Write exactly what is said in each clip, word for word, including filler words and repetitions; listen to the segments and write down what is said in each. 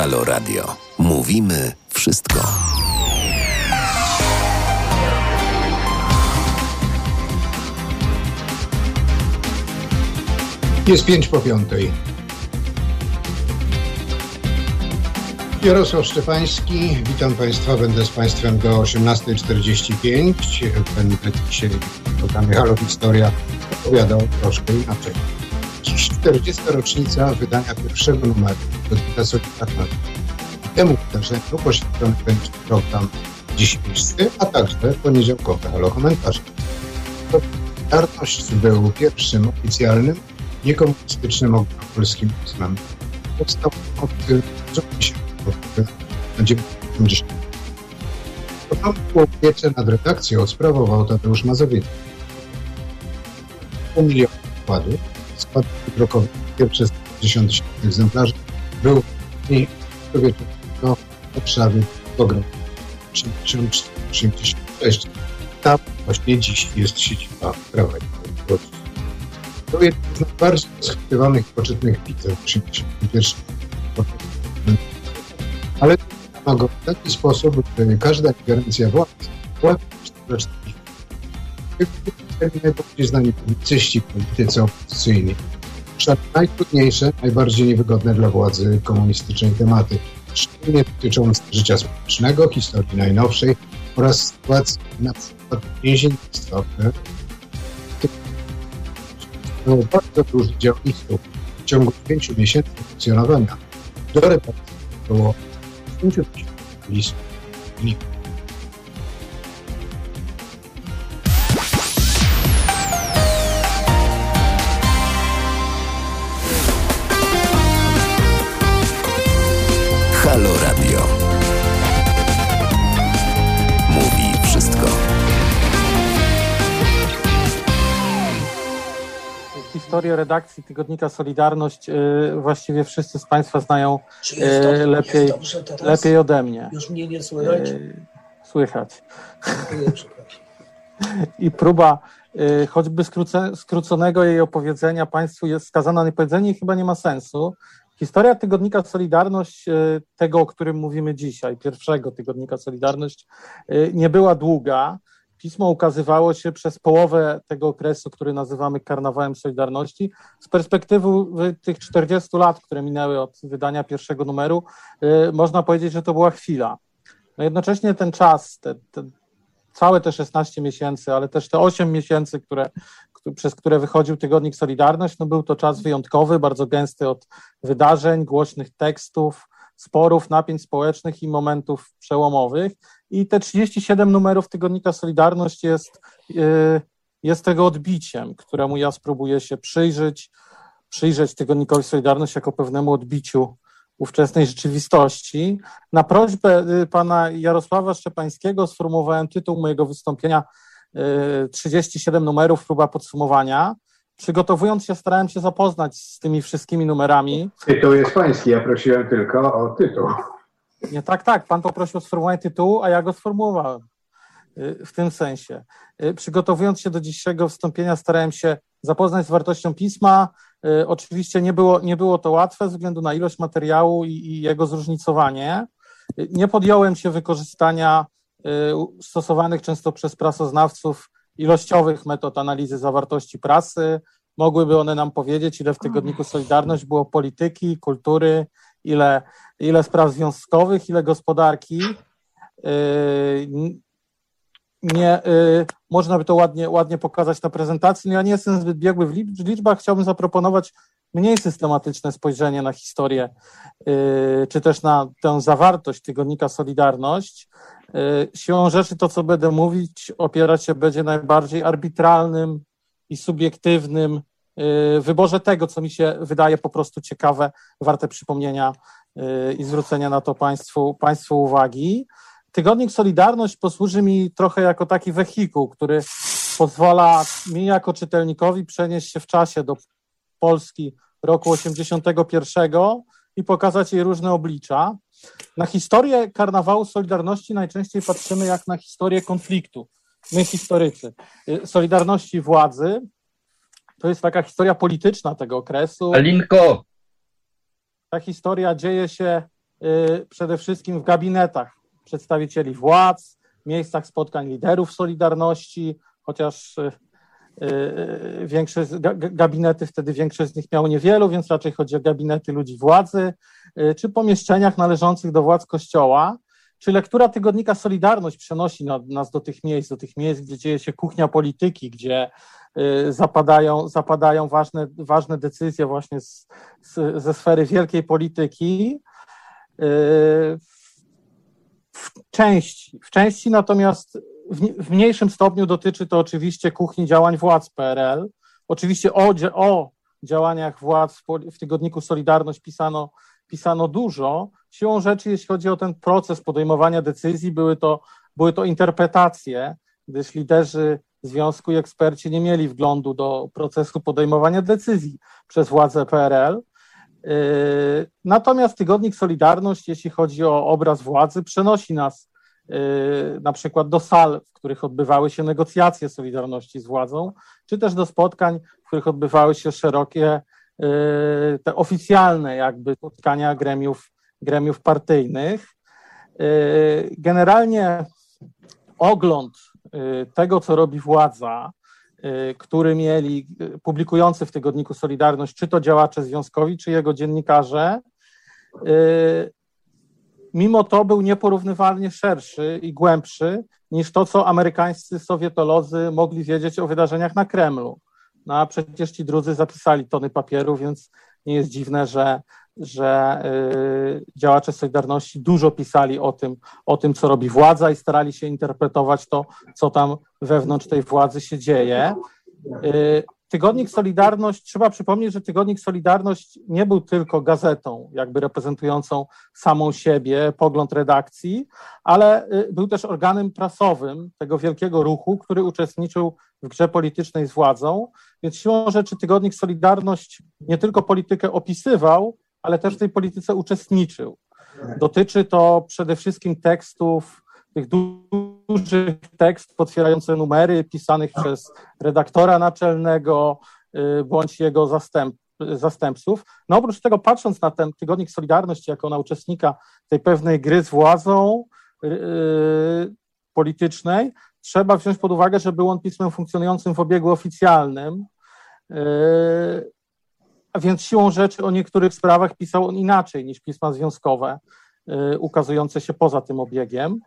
Halo Radio. Mówimy wszystko. Jest pięć po piątej. Jarosław Szczepański, witam Państwa, będę z Państwem do osiemnastej czterdzieści pięć. Będę dzisiaj w programie Halo Historia opowiadał troszkę inaczej. czterdziesta rocznica wydania pierwszego numeru Tygodnika Solidarności. Temu wydarzeniu poświęcony będzie program dzisiejszy, a także poniedziałkowe Halo Komentarze. Solidarność był pierwszym oficjalnym, niekomunistycznym ogólnopolskim pismem. Powstał od dziewięćdziesiątego roku. Początku opiece nad redakcją sprawował Tadeusz Mazowiecki. Pół miliona wkładów, skład drukowy pierwsze sto pięćdziesiąt tysięcy egzemplarzy był i człowieczego w obszarze programu tysiąc dziewięćset osiemdziesiątego szóstego. Tam właśnie dziś jest siedziba Prawa i Sprawiedliwości. Był jednym z najbardziej rozchwytywanych i poczytnych widzów w tysiąc dziewięćset osiemdziesiątym pierwszym roku. Ale ma go w taki sposób, że każda ingerencja władzy była najbardziej znani publicyści, politycy opozycyjni. Najtrudniejsze, najbardziej niewygodne dla władzy komunistycznej tematy, szczególnie dotyczące życia społecznego, historii najnowszej oraz sytuacji na przykład więziennictwa. Było bardzo dużo działalników w ciągu pięciu miesięcy funkcjonowania. Do reportażu było pięć tysięcy listów. Halo Radio. Mówi wszystko. Historię redakcji Tygodnika Solidarność yy, właściwie wszyscy z Państwa znają yy, lepiej, lepiej ode mnie. Już mnie nie słychać? Yy, słychać. I próba yy, choćby skróce, skróconego jej opowiedzenia Państwu jest skazana na powiedzenie i chyba nie ma sensu. Historia Tygodnika Solidarność, tego, o którym mówimy dzisiaj, pierwszego Tygodnika Solidarność, nie była długa. Pismo ukazywało się przez połowę tego okresu, który nazywamy Karnawałem Solidarności. Z perspektywy tych czterdziestu lat, które minęły od wydania pierwszego numeru, można powiedzieć, że to była chwila. No jednocześnie ten czas, te, te, całe te szesnaście miesięcy, ale też te osiem miesięcy, które... przez które wychodził Tygodnik Solidarność, no był to czas wyjątkowy, bardzo gęsty od wydarzeń, głośnych tekstów, sporów, napięć społecznych i momentów przełomowych. I te trzydzieści siedem numerów Tygodnika Solidarność jest, jest tego odbiciem, któremu ja spróbuję się przyjrzeć, przyjrzeć Tygodnikowi Solidarność jako pewnemu odbiciu ówczesnej rzeczywistości. Na prośbę pana Jarosława Szczepańskiego sformułowałem tytuł mojego wystąpienia trzydzieści siedem numerów, próba podsumowania. Przygotowując się, starałem się zapoznać z tymi wszystkimi numerami. Tytuł jest pański, ja prosiłem tylko o tytuł. Nie, tak, tak, pan poprosił o sformułowanie tytułu, a ja go sformułowałem w tym sensie. Przygotowując się do dzisiejszego wystąpienia, starałem się zapoznać z wartością pisma. Oczywiście nie było, nie było to łatwe ze względu na ilość materiału i, i jego zróżnicowanie. Nie podjąłem się wykorzystania stosowanych często przez prasoznawców ilościowych metod analizy zawartości prasy. Mogłyby one nam powiedzieć, ile w Tygodniku Solidarność było polityki, kultury, ile, ile spraw związkowych, ile gospodarki. Nie, można by to ładnie, ładnie pokazać na prezentacji. No ja nie jestem zbyt biegły w liczbach, chciałbym zaproponować mniej systematyczne spojrzenie na historię, czy też na tę zawartość Tygodnika Solidarność. Siłą rzeczy to, co będę mówić, opierać się będzie najbardziej arbitralnym i subiektywnym wyborze tego, co mi się wydaje po prostu ciekawe, warte przypomnienia i zwrócenia na to Państwu, państwu uwagi. Tygodnik Solidarność posłuży mi trochę jako taki wehikuł, który pozwala mi jako czytelnikowi przenieść się w czasie do Polski roku osiemdziesiątego pierwszego i pokazać jej różne oblicza. Na historię Karnawału Solidarności najczęściej patrzymy jak na historię konfliktu. My, historycy Solidarności władzy, to jest taka historia polityczna tego okresu. Alinko! Ta historia dzieje się przede wszystkim w gabinetach przedstawicieli władz, miejscach spotkań liderów Solidarności, chociaż większość, gabinety wtedy większość z nich miało niewielu, więc raczej chodzi o gabinety ludzi władzy, czy pomieszczeniach należących do władz Kościoła, czy lektura tygodnika Solidarność przenosi nas do tych miejsc, do tych miejsc, gdzie dzieje się kuchnia polityki, gdzie zapadają, zapadają ważne, ważne decyzje właśnie z, z, ze sfery wielkiej polityki. W części, w części natomiast w, w mniejszym stopniu dotyczy to oczywiście kuchni działań władz P R L. Oczywiście o, o działaniach władz w tygodniku Solidarność pisano, pisano dużo. Siłą rzeczy, jeśli chodzi o ten proces podejmowania decyzji, były to, były to interpretacje, gdyż liderzy związku i eksperci nie mieli wglądu do procesu podejmowania decyzji przez władze P R L. Natomiast tygodnik Solidarność, jeśli chodzi o obraz władzy, przenosi nas na przykład do sal, w których odbywały się negocjacje Solidarności z władzą, czy też do spotkań, w których odbywały się szerokie, te oficjalne jakby spotkania gremiów, gremiów partyjnych. Generalnie ogląd tego, co robi władza, który mieli publikujący w tygodniku Solidarność, czy to działacze związkowi, czy jego dziennikarze, mimo to był nieporównywalnie szerszy i głębszy niż to, co amerykańscy sowietolodzy mogli wiedzieć o wydarzeniach na Kremlu. No a przecież ci drudzy zapisali tony papieru, więc nie jest dziwne, że, że działacze Solidarności dużo pisali o tym, o tym, co robi władza i starali się interpretować to, co tam wewnątrz tej władzy się dzieje. Tygodnik Solidarność, trzeba przypomnieć, że Tygodnik Solidarność nie był tylko gazetą jakby reprezentującą samą siebie, pogląd redakcji, ale był też organem prasowym tego wielkiego ruchu, który uczestniczył w grze politycznej z władzą, więc siłą rzeczy Tygodnik Solidarność nie tylko politykę opisywał, ale też w tej polityce uczestniczył. Dotyczy to przede wszystkim tekstów, tych dużych tekstów otwierających numery pisanych przez redaktora naczelnego bądź jego zastęp, zastępców. No oprócz tego, patrząc na ten Tygodnik Solidarności jako na uczestnika tej pewnej gry z władzą yy, politycznej, trzeba wziąć pod uwagę, że był on pismem funkcjonującym w obiegu oficjalnym, yy, a więc siłą rzeczy o niektórych sprawach pisał on inaczej niż pisma związkowe yy, ukazujące się poza tym obiegiem.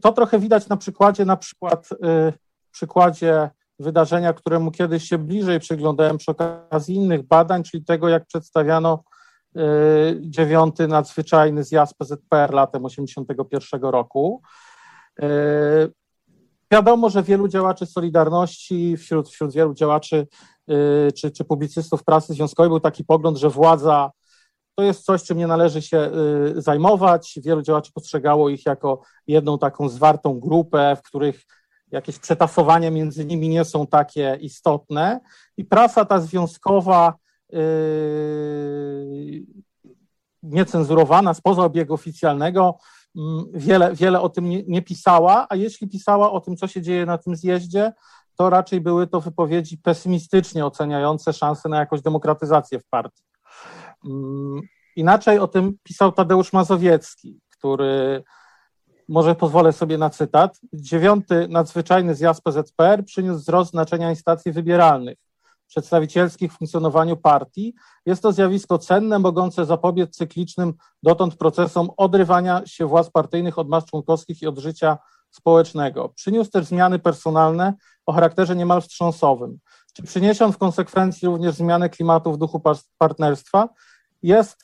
To trochę widać na przykładzie, na przykład yy, przykładzie wydarzenia, któremu kiedyś się bliżej przyglądałem przy okazji innych badań, czyli tego, jak przedstawiano yy, dziewiąty nadzwyczajny zjazd P Z P R latem osiemdziesiątego pierwszego roku. Yy, wiadomo, że wielu działaczy Solidarności, wśród, wśród wielu działaczy yy, czy, czy publicystów prasy związkowej był taki pogląd, że władza to jest coś, czym nie należy się y, zajmować. Wielu działaczy postrzegało ich jako jedną taką zwartą grupę, w których jakieś przetasowania między nimi nie są takie istotne. I prasa ta związkowa, y, niecenzurowana, spoza obiegu oficjalnego, y, wiele, wiele o tym nie, nie pisała, a jeśli pisała o tym, co się dzieje na tym zjeździe, to raczej były to wypowiedzi pesymistycznie oceniające szanse na jakąś demokratyzację w partii. Inaczej o tym pisał Tadeusz Mazowiecki, który, może pozwolę sobie na cytat, dziewiąty nadzwyczajny zjazd P Z P R przyniósł wzrost znaczenia instancji wybieralnych, przedstawicielskich w funkcjonowaniu partii. Jest to zjawisko cenne, mogące zapobiec cyklicznym dotąd procesom odrywania się władz partyjnych od mas członkowskich i od życia społecznego. Przyniósł też zmiany personalne o charakterze niemal wstrząsowym. Czy przyniesie on w konsekwencji również zmianę klimatu w duchu partnerstwa? Jest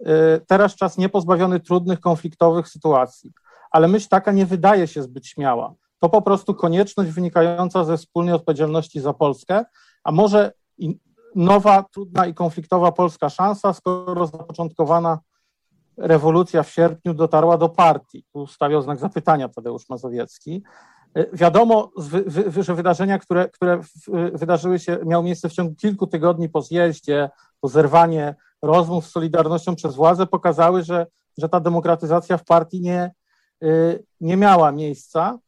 y, teraz czas niepozbawiony trudnych, konfliktowych sytuacji, ale myśl taka nie wydaje się zbyt śmiała. To po prostu konieczność wynikająca ze wspólnej odpowiedzialności za Polskę, a może i nowa, trudna i konfliktowa polska szansa, skoro zapoczątkowana rewolucja w sierpniu dotarła do partii. Tu stawiał znak zapytania Tadeusz Mazowiecki. Wiadomo, że wydarzenia, które, które wydarzyły się, miały miejsce w ciągu kilku tygodni po zjeździe, po zerwanie rozmów z Solidarnością przez władzę, pokazały, że, że ta demokratyzacja w partii nie, nie miała miejsca.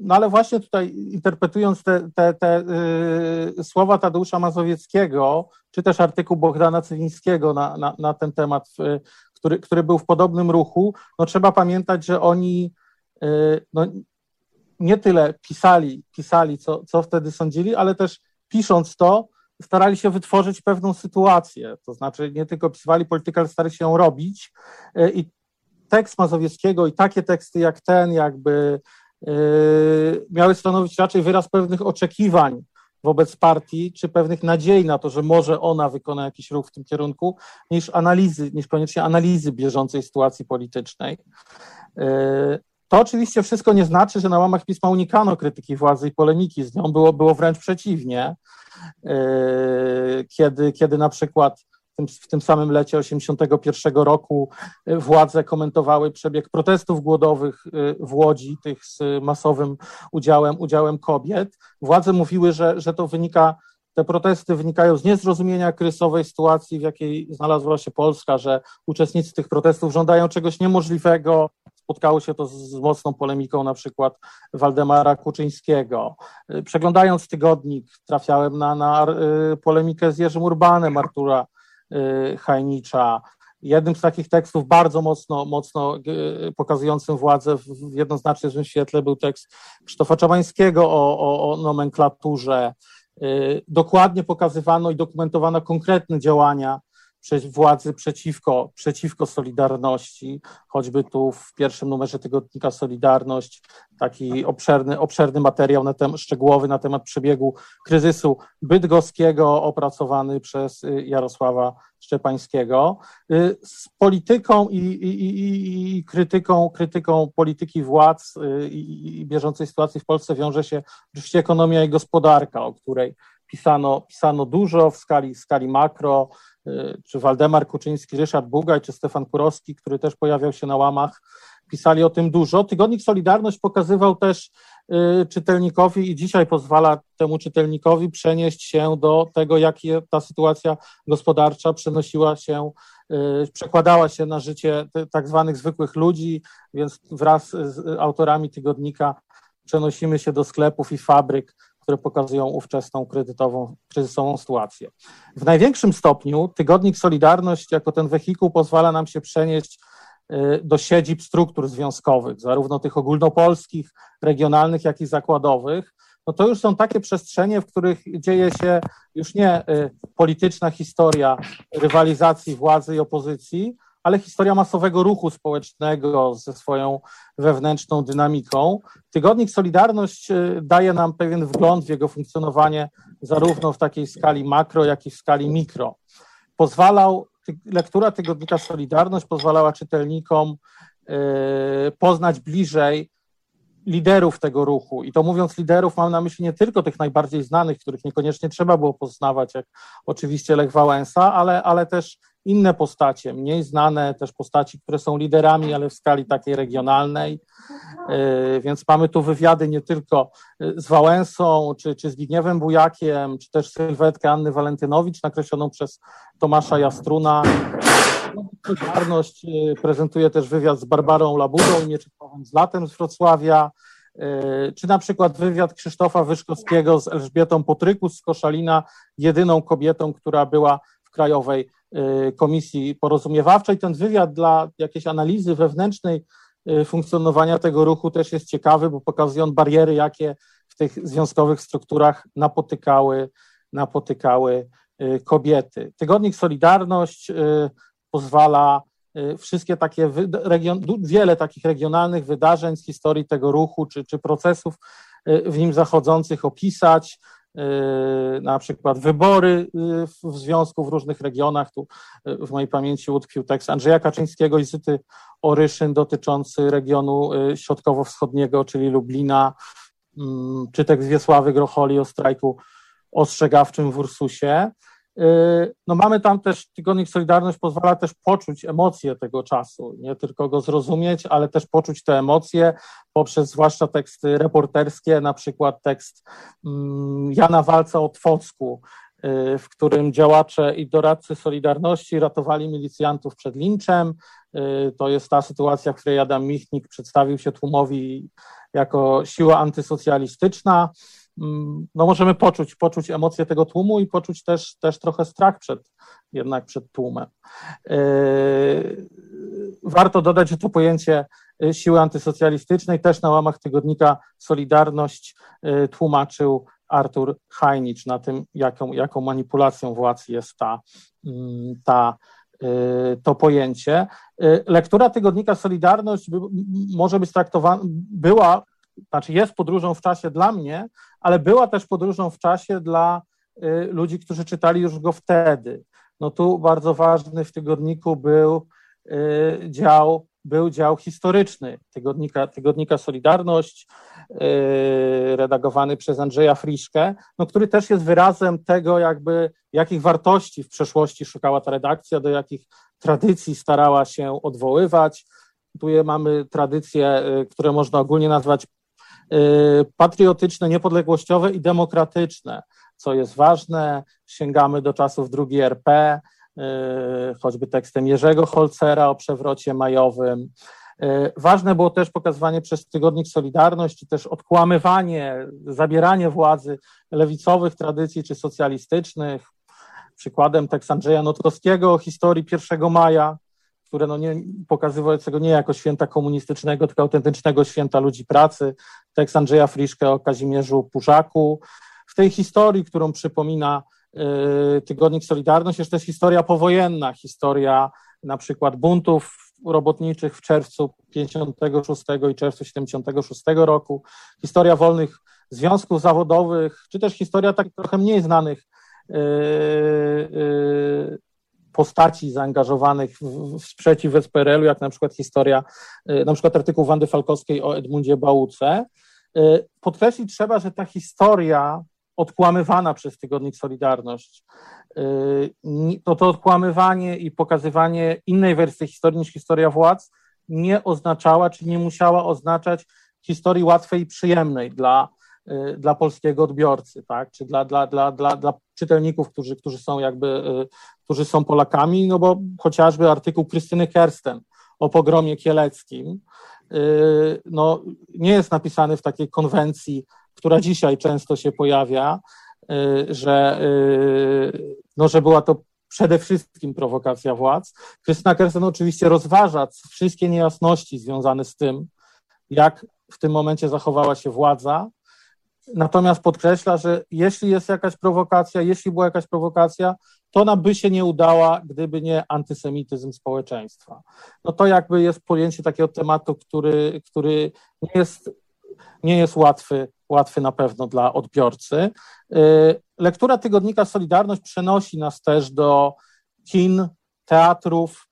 No ale właśnie tutaj, interpretując te, te, te słowa Tadeusza Mazowieckiego, czy też artykuł Bogdana Cywińskiego na, na, na ten temat w który, który był w podobnym ruchu, no trzeba pamiętać, że oni no, nie tyle pisali, pisali co, co wtedy sądzili, ale też pisząc to, starali się wytworzyć pewną sytuację, to znaczy nie tylko pisywali politykę, ale starali się ją robić i tekst Mazowieckiego i takie teksty jak ten jakby yy, miały stanowić raczej wyraz pewnych oczekiwań wobec partii, czy pewnych nadziei na to, że może ona wykona jakiś ruch w tym kierunku, niż analizy, niż koniecznie analizy bieżącej sytuacji politycznej. Yy, to oczywiście wszystko nie znaczy, że na łamach pisma unikano krytyki władzy i polemiki z nią, było, było wręcz przeciwnie, yy, kiedy, kiedy na przykład w tym samym lecie osiemdziesiątego pierwszego roku władze komentowały przebieg protestów głodowych w Łodzi, tych z masowym udziałem, udziałem kobiet. Władze mówiły, że, że to wynika, te protesty wynikają z niezrozumienia kryzysowej sytuacji, w jakiej znalazła się Polska, że uczestnicy tych protestów żądają czegoś niemożliwego. Spotkało się to z mocną polemiką na przykład Waldemara Kuczyńskiego. Przeglądając tygodnik trafiałem na, na polemikę z Jerzym Urbanem, Artura Hajnicza. Jednym z takich tekstów bardzo mocno, mocno pokazującym władzę w jednoznacznie złym świetle był tekst Krzysztofa Czabańskiego o, o, o nomenklaturze. Dokładnie pokazywano i dokumentowano konkretne działania władzy przeciwko, przeciwko Solidarności, choćby tu w pierwszym numerze tygodnika Solidarność taki obszerny, obszerny materiał na tem, szczegółowy na temat przebiegu kryzysu bydgoskiego opracowany przez Jarosława Szczepańskiego. Z polityką i, i, i, i krytyką, krytyką polityki władz i, i bieżącej sytuacji w Polsce wiąże się oczywiście ekonomia i gospodarka, o której pisano, pisano dużo w skali, w skali makro, czy Waldemar Kuczyński, Ryszard Bugaj, czy Stefan Kurowski, który też pojawiał się na łamach, pisali o tym dużo. Tygodnik Solidarność pokazywał też y, czytelnikowi i dzisiaj pozwala temu czytelnikowi przenieść się do tego, jak je, ta sytuacja gospodarcza przenosiła się, y, przekładała się na życie tak zwanych zwykłych ludzi, więc wraz z autorami tygodnika przenosimy się do sklepów i fabryk, które pokazują ówczesną kredytową, kryzysową sytuację. W największym stopniu tygodnik Solidarność jako ten wehikuł pozwala nam się przenieść do siedzib struktur związkowych, zarówno tych ogólnopolskich, regionalnych, jak i zakładowych. No to już są takie przestrzenie, w których dzieje się już nie polityczna historia rywalizacji władzy i opozycji, ale historia masowego ruchu społecznego ze swoją wewnętrzną dynamiką. Tygodnik Solidarność daje nam pewien wgląd w jego funkcjonowanie zarówno w takiej skali makro, jak i w skali mikro. Pozwalał, lektura tygodnika Solidarność pozwalała czytelnikom yy, poznać bliżej liderów tego ruchu. I to mówiąc liderów, mam na myśli nie tylko tych najbardziej znanych, których niekoniecznie trzeba było poznawać, jak oczywiście Lech Wałęsa, ale, ale też inne postacie, mniej znane też postaci, które są liderami, ale w skali takiej regionalnej. Yy, więc mamy tu wywiady nie tylko z Wałęsą, czy, czy Zbigniewem Bujakiem, czy też sylwetkę Anny Walentynowicz nakreśloną przez Tomasza Jastruna. Solidarność prezentuje też wywiad z Barbarą Labudą i Mieczysławem Zlatem z Wrocławia, czy na przykład wywiad Krzysztofa Wyszkowskiego z Elżbietą Potrykus z Koszalina, jedyną kobietą, która była w Krajowej Komisji Porozumiewawczej. Ten wywiad dla jakiejś analizy wewnętrznej funkcjonowania tego ruchu też jest ciekawy, bo pokazuje on bariery, jakie w tych związkowych strukturach napotykały, napotykały kobiety. Tygodnik Solidarność pozwala wszystkie takie, region, wiele takich regionalnych wydarzeń z historii tego ruchu, czy, czy procesów w nim zachodzących opisać, na przykład wybory w związku w różnych regionach. Tu w mojej pamięci utkwił tekst Andrzeja Kaczyńskiego i Zyty Oryszyn dotyczący regionu środkowo-wschodniego, czyli Lublina, czy tekst Wiesławy Grocholi o strajku ostrzegawczym w Ursusie. No mamy tam też, tygodnik Solidarność pozwala też poczuć emocje tego czasu, nie tylko go zrozumieć, ale też poczuć te emocje poprzez zwłaszcza teksty reporterskie, na przykład tekst Jana Walca o Twocku, w którym działacze i doradcy Solidarności ratowali milicjantów przed linczem. To jest ta sytuacja, w której Adam Michnik przedstawił się tłumowi jako siła antysocjalistyczna. no możemy poczuć, poczuć emocje tego tłumu i poczuć też, też trochę strach przed, jednak przed tłumem. Warto dodać, że to pojęcie siły antysocjalistycznej też na łamach tygodnika Solidarność tłumaczył Artur Hajnicz na tym, jaką, jaką manipulacją władz jest ta, ta, to pojęcie. Lektura tygodnika Solidarność może być traktowana, była, znaczy jest podróżą w czasie dla mnie, ale była też podróżą w czasie dla ludzi, którzy czytali już go wtedy. No tu bardzo ważny w tygodniku był dział, był dział historyczny tygodnika, tygodnika Solidarność, yy, redagowany przez Andrzeja Friszke, no, który też jest wyrazem tego, jakby jakich wartości w przeszłości szukała ta redakcja, do jakich tradycji starała się odwoływać. Tu mamy tradycje, yy, które można ogólnie nazwać yy, patriotyczne, niepodległościowe i demokratyczne, co jest ważne. Sięgamy do czasów drugiej R P, choćby tekstem Jerzego Holzera o przewrocie majowym. Ważne było też pokazywanie przez tygodnik Solidarność, czy też odkłamywanie, zabieranie władzy lewicowych tradycji czy socjalistycznych. Przykładem tekst Andrzeja Notkowskiego o historii pierwszego maja, które no nie, pokazywało tego nie jako święta komunistycznego, tylko autentycznego święta ludzi pracy. Tekst Andrzeja Friszke o Kazimierzu Purzaku. W tej historii, którą przypomina tygodnik Solidarność, jeszcze jest historia powojenna, historia na przykład buntów robotniczych w czerwcu pięćdziesiątego szóstego i czerwcu siedemdziesiątego szóstego roku, historia wolnych związków zawodowych, czy też historia tak trochę mniej znanych yy, yy, postaci zaangażowanych w, w sprzeciw S P R L u, jak na przykład historia, yy, na przykład artykuł Wandy Falkowskiej o Edmundzie Bałuce. Yy, podkreślić trzeba, że ta historia odkłamywana przez tygodnik Solidarność. To to odkłamywanie i pokazywanie innej wersji historii niż historia władz nie oznaczała, czy nie musiała oznaczać historii łatwej i przyjemnej dla, dla polskiego odbiorcy, tak? Czy dla, dla, dla, dla, dla czytelników, którzy, którzy są jakby, którzy są Polakami, no bo chociażby artykuł Krystyny Kersten o pogromie kieleckim, no nie jest napisany w takiej konwencji, która dzisiaj często się pojawia, że, no, że była to przede wszystkim prowokacja władz. Krystyna Kersten oczywiście rozważa wszystkie niejasności związane z tym, jak w tym momencie zachowała się władza, natomiast podkreśla, że jeśli jest jakaś prowokacja, jeśli była jakaś prowokacja, to ona by się nie udała, gdyby nie antysemityzm społeczeństwa. No to jakby jest pojęcie takiego tematu, który, który nie jest, nie jest łatwy, łatwy na pewno dla odbiorcy. Lektura tygodnika Solidarność przenosi nas też do kin, teatrów,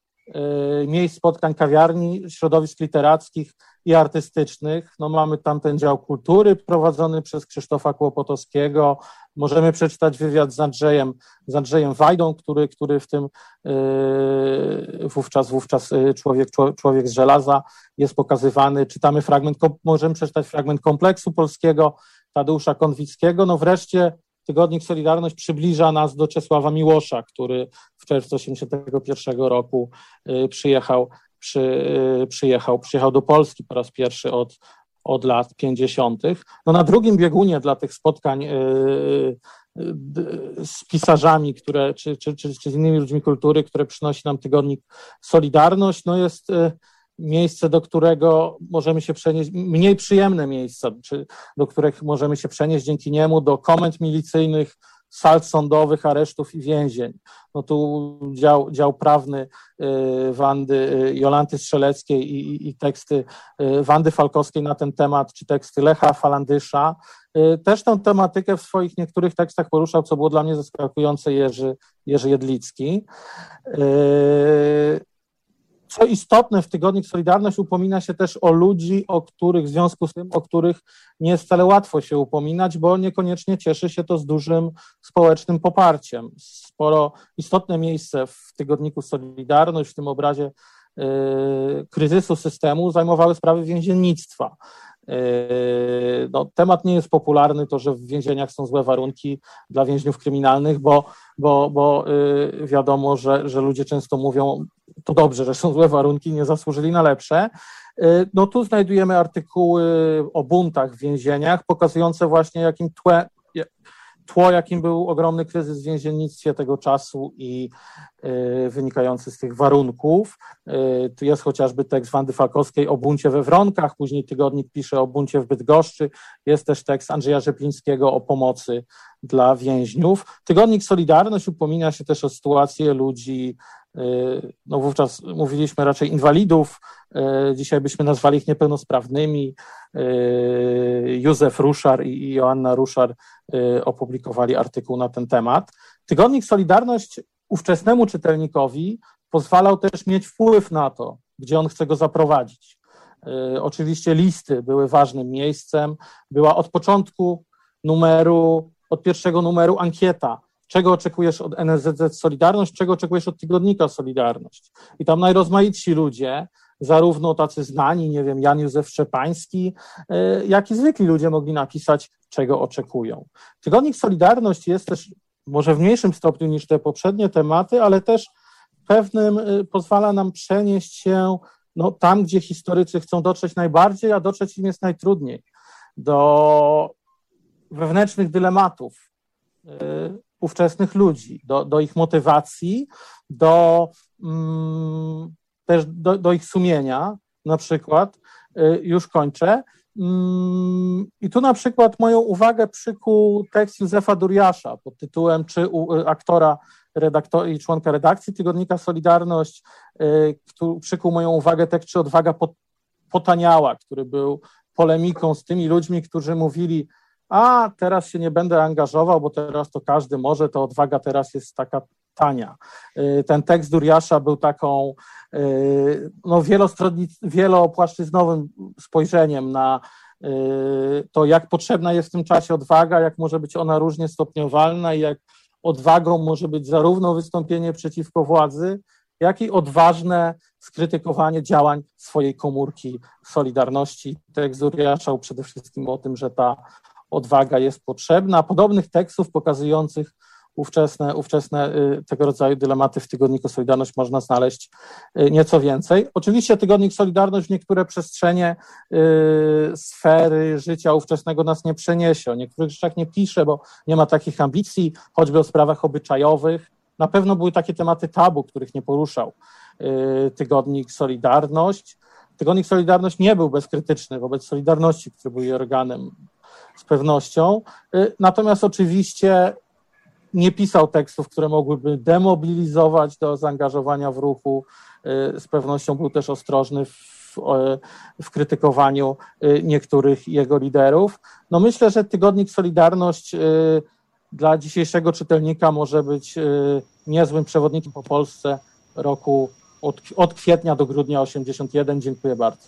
miejsc spotkań, kawiarni, środowisk literackich i artystycznych. No mamy tam ten dział kultury prowadzony przez Krzysztofa Kłopotowskiego. Możemy przeczytać wywiad z Andrzejem, z Andrzejem Wajdą, który, który w tym yy, wówczas, wówczas człowiek, człowiek z żelaza jest pokazywany. Czytamy fragment, możemy przeczytać fragment Kompleksu Polskiego Tadeusza Konwickiego. No wreszcie tygodnik Solidarność przybliża nas do Czesława Miłosza, który w czerwcu tysiąc dziewięćset osiemdziesiątego pierwszego roku yy, przyjechał Przy, przyjechał, przyjechał do Polski po raz pierwszy od, od lat pięćdziesiątych. No na drugim biegunie dla tych spotkań yy, yy, z pisarzami, które, czy, czy, czy, czy z innymi ludźmi kultury, które przynosi nam tygodnik Solidarność, no jest yy, miejsce, do którego możemy się przenieść, mniej przyjemne miejsca, czy, do których możemy się przenieść dzięki niemu, do komend milicyjnych, sal sądowych, aresztów i więzień. No tu dział, dział prawny y, Wandy, y, Jolanty Strzeleckiej i, i, i teksty y, Wandy Falkowskiej na ten temat, czy teksty Lecha Falandysza. Y, też tę tematykę w swoich niektórych tekstach poruszał, co było dla mnie zaskakujące, Jerzy, Jerzy Jedlicki. Y, co istotne, w tygodnik Solidarność upomina się też o ludzi, o których w związku z tym, o których nie jest wcale łatwo się upominać, bo niekoniecznie cieszy się to z dużym społecznym poparciem. Sporo istotne miejsce w tygodniku Solidarność, w tym obrazie y, kryzysu systemu, zajmowały sprawy więziennictwa. Y, no, temat nie jest popularny, to, że w więzieniach są złe warunki dla więźniów kryminalnych, bo, bo, bo y, wiadomo, że, że ludzie często mówią, to dobrze, że są złe warunki, nie zasłużyli na lepsze. No tu znajdujemy artykuły o buntach w więzieniach, pokazujące właśnie jakim tłem, tło, jakim był ogromny kryzys w więziennictwie tego czasu i y, wynikający z tych warunków. Y, tu jest chociażby tekst Wandy Falkowskiej o buncie we Wronkach, później Tygodnik pisze o buncie w Bydgoszczy, jest też tekst Andrzeja Rzeplińskiego o pomocy dla więźniów. Tygodnik Solidarność upomina się też o sytuację ludzi, y, no wówczas mówiliśmy raczej inwalidów, y, dzisiaj byśmy nazwali ich niepełnosprawnymi. Y, Józef Ruszar i, i Joanna Ruszar y, opublikowali artykuł na ten temat. Tygodnik Solidarność ówczesnemu czytelnikowi pozwalał też mieć wpływ na to, gdzie on chce go zaprowadzić. Y, oczywiście listy były ważnym miejscem, była od początku numeru Od pierwszego numeru ankieta, czego oczekujesz od N S Z Z Solidarność, czego oczekujesz od Tygodnika Solidarność. I tam najrozmaitsi ludzie, zarówno tacy znani, nie wiem, Jan Józef Szczepański, jak i zwykli ludzie mogli napisać, czego oczekują. Tygodnik Solidarność jest też, może w mniejszym stopniu niż te poprzednie tematy, ale też pewnym pozwala nam przenieść się no, tam, gdzie historycy chcą dotrzeć najbardziej, a dotrzeć im jest najtrudniej. Do wewnętrznych dylematów y, ówczesnych ludzi, do, do ich motywacji, do, mm, też do, do ich sumienia na przykład, y, już kończę. Y, I tu na przykład moją uwagę przykuł tekst Józefa Duriasza pod tytułem czy u, y, aktora redaktor, i członka redakcji Tygodnika Solidarność, y, który przykuł moją uwagę tekst Czy odwaga potaniała, który był polemiką z tymi ludźmi, którzy mówili: a teraz się nie będę angażował, bo teraz to każdy może, to odwaga teraz jest taka tania. Ten tekst Duriasza był taką no, wielopłaszczyznowym spojrzeniem na to, jak potrzebna jest w tym czasie odwaga, jak może być ona różnie stopniowalna i jak odwagą może być zarówno wystąpienie przeciwko władzy, jak i odważne skrytykowanie działań swojej komórki Solidarności. Tekst Duriasza przede wszystkim o tym, że ta odwaga jest potrzebna. Podobnych tekstów pokazujących ówczesne, ówczesne tego rodzaju dylematy w Tygodniku Solidarność można znaleźć nieco więcej. Oczywiście Tygodnik Solidarność w niektóre przestrzenie, y, sfery życia ówczesnego nas nie przeniesie. O niektórych rzeczach nie pisze, bo nie ma takich ambicji, choćby o sprawach obyczajowych. Na pewno były takie tematy tabu, których nie poruszał y, Tygodnik Solidarność. Tygodnik Solidarność nie był bezkrytyczny wobec Solidarności, który był jej organem z pewnością, natomiast oczywiście nie pisał tekstów, które mogłyby demobilizować do zaangażowania w ruchu, z pewnością był też ostrożny w, w krytykowaniu niektórych jego liderów. No myślę, że Tygodnik Solidarność dla dzisiejszego czytelnika może być niezłym przewodnikiem po Polsce roku od, od kwietnia do grudnia osiemdziesiątego pierwszego. Dziękuję bardzo.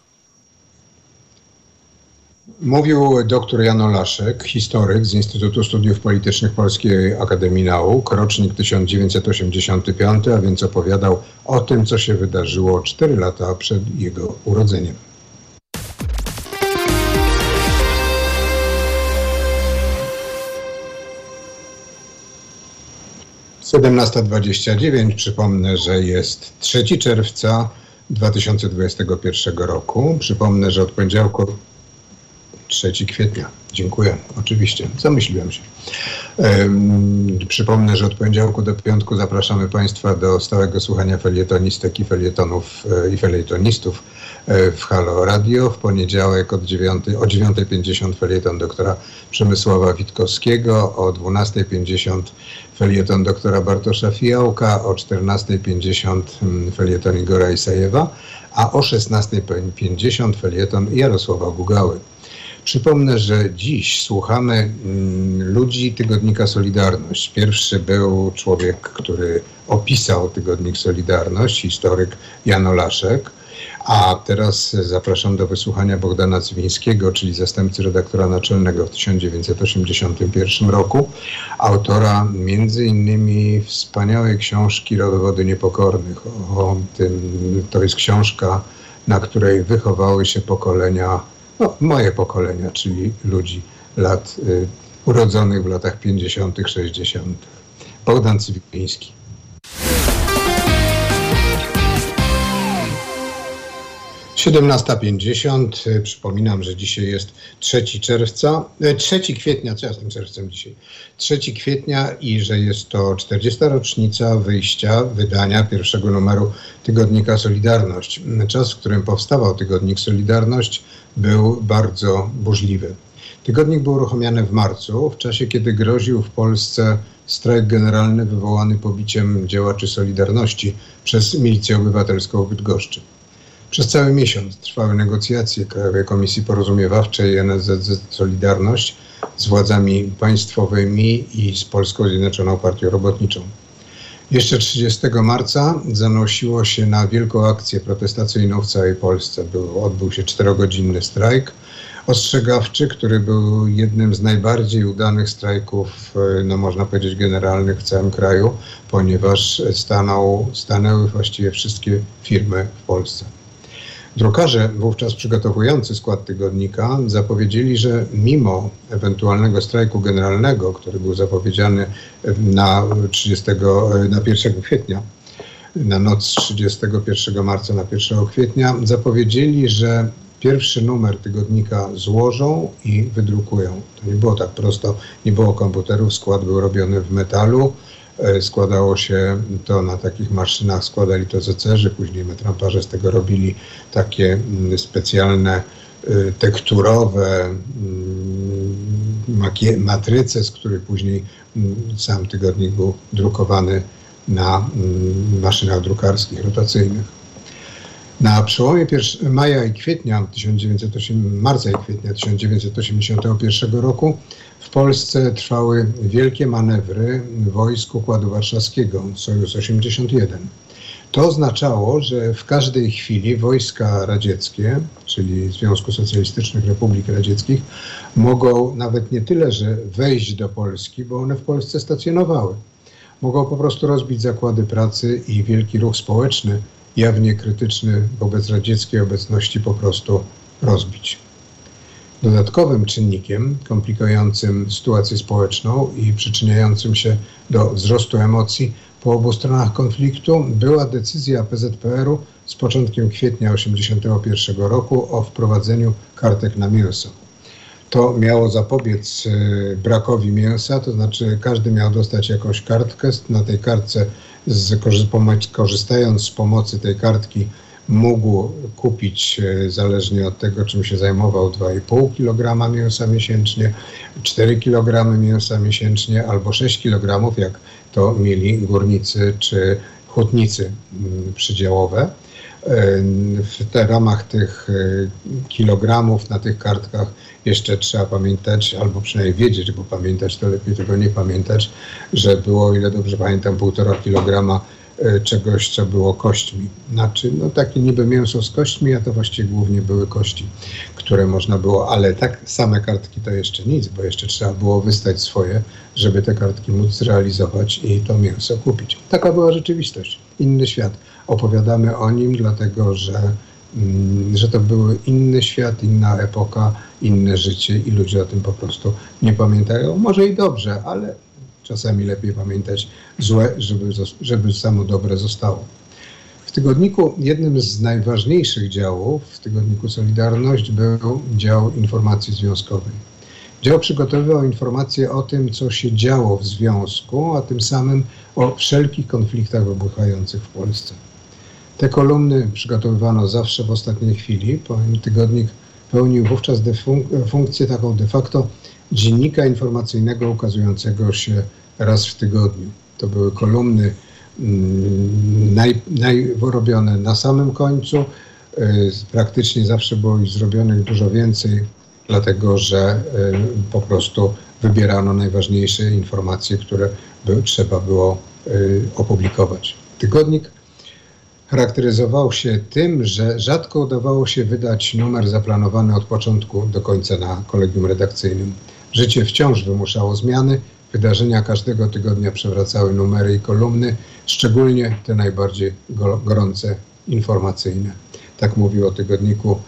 Mówił doktor Jan Olaszek, historyk z Instytutu Studiów Politycznych Polskiej Akademii Nauk, rocznik tysiąc dziewięćset osiemdziesiąty piąty, a więc opowiadał o tym, co się wydarzyło cztery lata przed jego urodzeniem. siedemnasta dwadzieścia dziewięć, przypomnę, że jest trzeciego czerwca dwa tysiące dwudziestego pierwszego roku. Przypomnę, że od poniedziałku trzeciego kwietnia. Dziękuję. Oczywiście. Zamyśliłem się. Um, przypomnę, że od poniedziałku do piątku zapraszamy Państwa do stałego słuchania felietonistek i felietonów e, i felietonistów e, w Halo Radio. W poniedziałek od dziewiątej, o dziewiąta pięćdziesiąt felieton doktora Przemysława Witkowskiego, o dwunasta pięćdziesiąt felieton doktora Bartosza Fijałka, o czternasta pięćdziesiąt felieton Igora Isajewa, a o szesnasta pięćdziesiąt felieton Jarosława Bugały. Przypomnę, że dziś słuchamy ludzi Tygodnika Solidarność. Pierwszy był człowiek, który opisał Tygodnik Solidarność, historyk Jan Olaszek. A teraz zapraszam do wysłuchania Bogdana Cywińskiego, czyli zastępcy redaktora naczelnego w tysiąc dziewięćset osiemdziesiątym pierwszym roku, autora między innymi wspaniałej książki Rodowody Niepokornych. O tym, to jest książka, na której wychowały się pokolenia, no, moje pokolenia, czyli ludzi lat, y, urodzonych w latach pięćdziesiątych, sześćdziesiątych. Bogdan Cywiński. siedemnasta pięćdziesiąt. Przypominam, że dzisiaj jest trzeciego czerwca, trzeciego kwietnia, co ja z tym czerwcem dzisiaj? trzeciego kwietnia i że jest to czterdziesta rocznica wyjścia, wydania pierwszego numeru Tygodnika Solidarność. Czas, w którym powstawał Tygodnik Solidarność, był bardzo burzliwy. Tygodnik był uruchomiony w marcu, w czasie kiedy groził w Polsce strajk generalny wywołany pobiciem działaczy Solidarności przez Milicję Obywatelską w Bydgoszczy. Przez cały miesiąc trwały negocjacje Krajowej Komisji Porozumiewawczej N S Z Z Solidarność z władzami państwowymi i z Polską Zjednoczoną Partią Robotniczą. Jeszcze trzydziestego marca zanosiło się na wielką akcję protestacyjną w całej Polsce. Był, odbył się czterogodzinny strajk ostrzegawczy, który był jednym z najbardziej udanych strajków, no można powiedzieć, generalnych w całym kraju, ponieważ stanął, stanęły właściwie wszystkie firmy w Polsce. Drukarze, wówczas przygotowujący skład tygodnika, zapowiedzieli, że mimo ewentualnego strajku generalnego, który był zapowiedziany na, trzydziestego, na pierwszego kwietnia, na noc z trzydziestego pierwszego marca na pierwszego kwietnia, zapowiedzieli, że pierwszy numer tygodnika złożą i wydrukują. To nie było tak prosto, nie było komputerów, skład był robiony w metalu. Składało się to na takich maszynach, składali to zecerzy, później metramparze z tego robili takie specjalne tekturowe matryce, z których później sam tygodnik był drukowany na maszynach drukarskich rotacyjnych. Na przełomie maja i kwietnia marca i kwietnia tysiąc dziewięćset osiemdziesiątego pierwszego roku w Polsce trwały wielkie manewry wojsk Układu Warszawskiego, Sojusz osiemdziesiąt jeden. To oznaczało, że w każdej chwili wojska radzieckie, czyli Związku Socjalistycznych Republik Radzieckich, mogą nawet nie tyle, że wejść do Polski, bo one w Polsce stacjonowały. Mogą po prostu rozbić zakłady pracy i wielki ruch społeczny, jawnie krytyczny wobec radzieckiej obecności, po prostu rozbić. Dodatkowym czynnikiem komplikującym sytuację społeczną i przyczyniającym się do wzrostu emocji po obu stronach konfliktu była decyzja P Z P R-u z początkiem kwietnia tysiąc dziewięćset osiemdziesiątego pierwszego roku o wprowadzeniu kartek na mięso. To miało zapobiec brakowi mięsa, to znaczy każdy miał dostać jakąś kartkę, na tej kartce korzystając z pomocy tej kartki mógł kupić, zależnie od tego, czym się zajmował, dwa i pół kilograma mięsa miesięcznie, cztery kilogramy mięsa miesięcznie albo sześć kilogramów, jak to mieli górnicy czy hutnicy przydziałowe. W te ramach tych kilogramów na tych kartkach jeszcze trzeba pamiętać, albo przynajmniej wiedzieć, bo pamiętać to lepiej, tego nie pamiętać, że było, o ile dobrze pamiętam, półtora kilograma czegoś, co było kośćmi. Znaczy, no takie niby mięso z kośćmi, a to właściwie głównie były kości, które można było, ale tak same kartki to jeszcze nic, bo jeszcze trzeba było wystać swoje, żeby te kartki móc zrealizować i to mięso kupić. Taka była rzeczywistość, inny świat. Opowiadamy o nim, dlatego że, mm, że to były inny świat, inna epoka, inne życie i ludzie o tym po prostu nie pamiętają. Może i dobrze, ale czasami lepiej pamiętać złe, żeby, żeby samo dobre zostało. W tygodniku jednym z najważniejszych działów, w tygodniku Solidarność, był dział informacji związkowej. Dział przygotowywał informacje o tym, co się działo w związku, a tym samym o wszelkich konfliktach wybuchających w Polsce. Te kolumny przygotowywano zawsze w ostatniej chwili, bowiem tygodnik pełnił wówczas defunk- funkcję taką de facto dziennika informacyjnego ukazującego się raz w tygodniu. To były kolumny mm, naj, naj, robione na samym końcu. Yy, praktycznie zawsze było ich zrobionych dużo więcej, dlatego że yy, po prostu wybierano najważniejsze informacje, które by, trzeba było yy, opublikować. Tygodnik charakteryzował się tym, że rzadko udawało się wydać numer zaplanowany od początku do końca na kolegium redakcyjnym. Życie wciąż wymuszało zmiany, wydarzenia każdego tygodnia przewracały numery i kolumny, szczególnie te najbardziej gorące, informacyjne. Tak mówił o tygodniku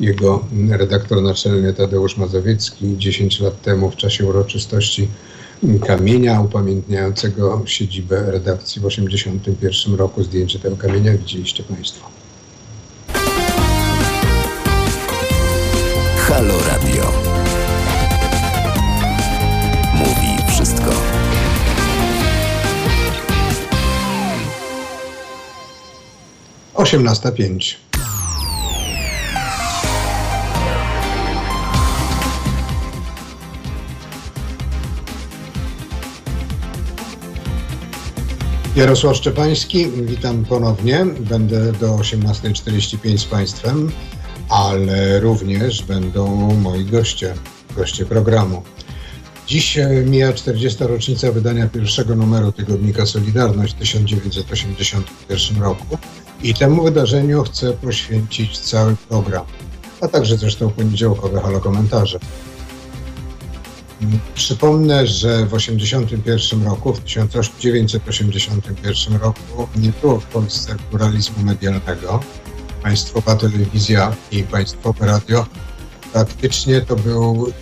jego redaktor naczelny Tadeusz Mazowiecki dziesięć lat temu w czasie uroczystości kamienia upamiętniającego siedzibę redakcji w osiemdziesiątym pierwszym roku. Zdjęcie tego kamienia widzieliście Państwo. Halo Radio. Mówi wszystko. osiemnasta pięć. Jarosław Szczepański, witam ponownie. Będę do osiemnastej czterdzieści pięć z Państwem, ale również będą moi goście, goście programu. Dziś mija czterdziesta rocznica wydania pierwszego numeru Tygodnika Solidarność w tysiąc dziewięćset osiemdziesiątym pierwszym roku i temu wydarzeniu chcę poświęcić cały program, a także zresztą poniedziałkowe Halo Komentarze. Przypomnę, że w tysiąc dziewięćset osiemdziesiątym pierwszym roku, w tysiąc dziewięćset osiemdziesiątym pierwszym roku nie było w Polsce pluralizmu medialnego. Państwowa telewizja i państwowe radio praktycznie to był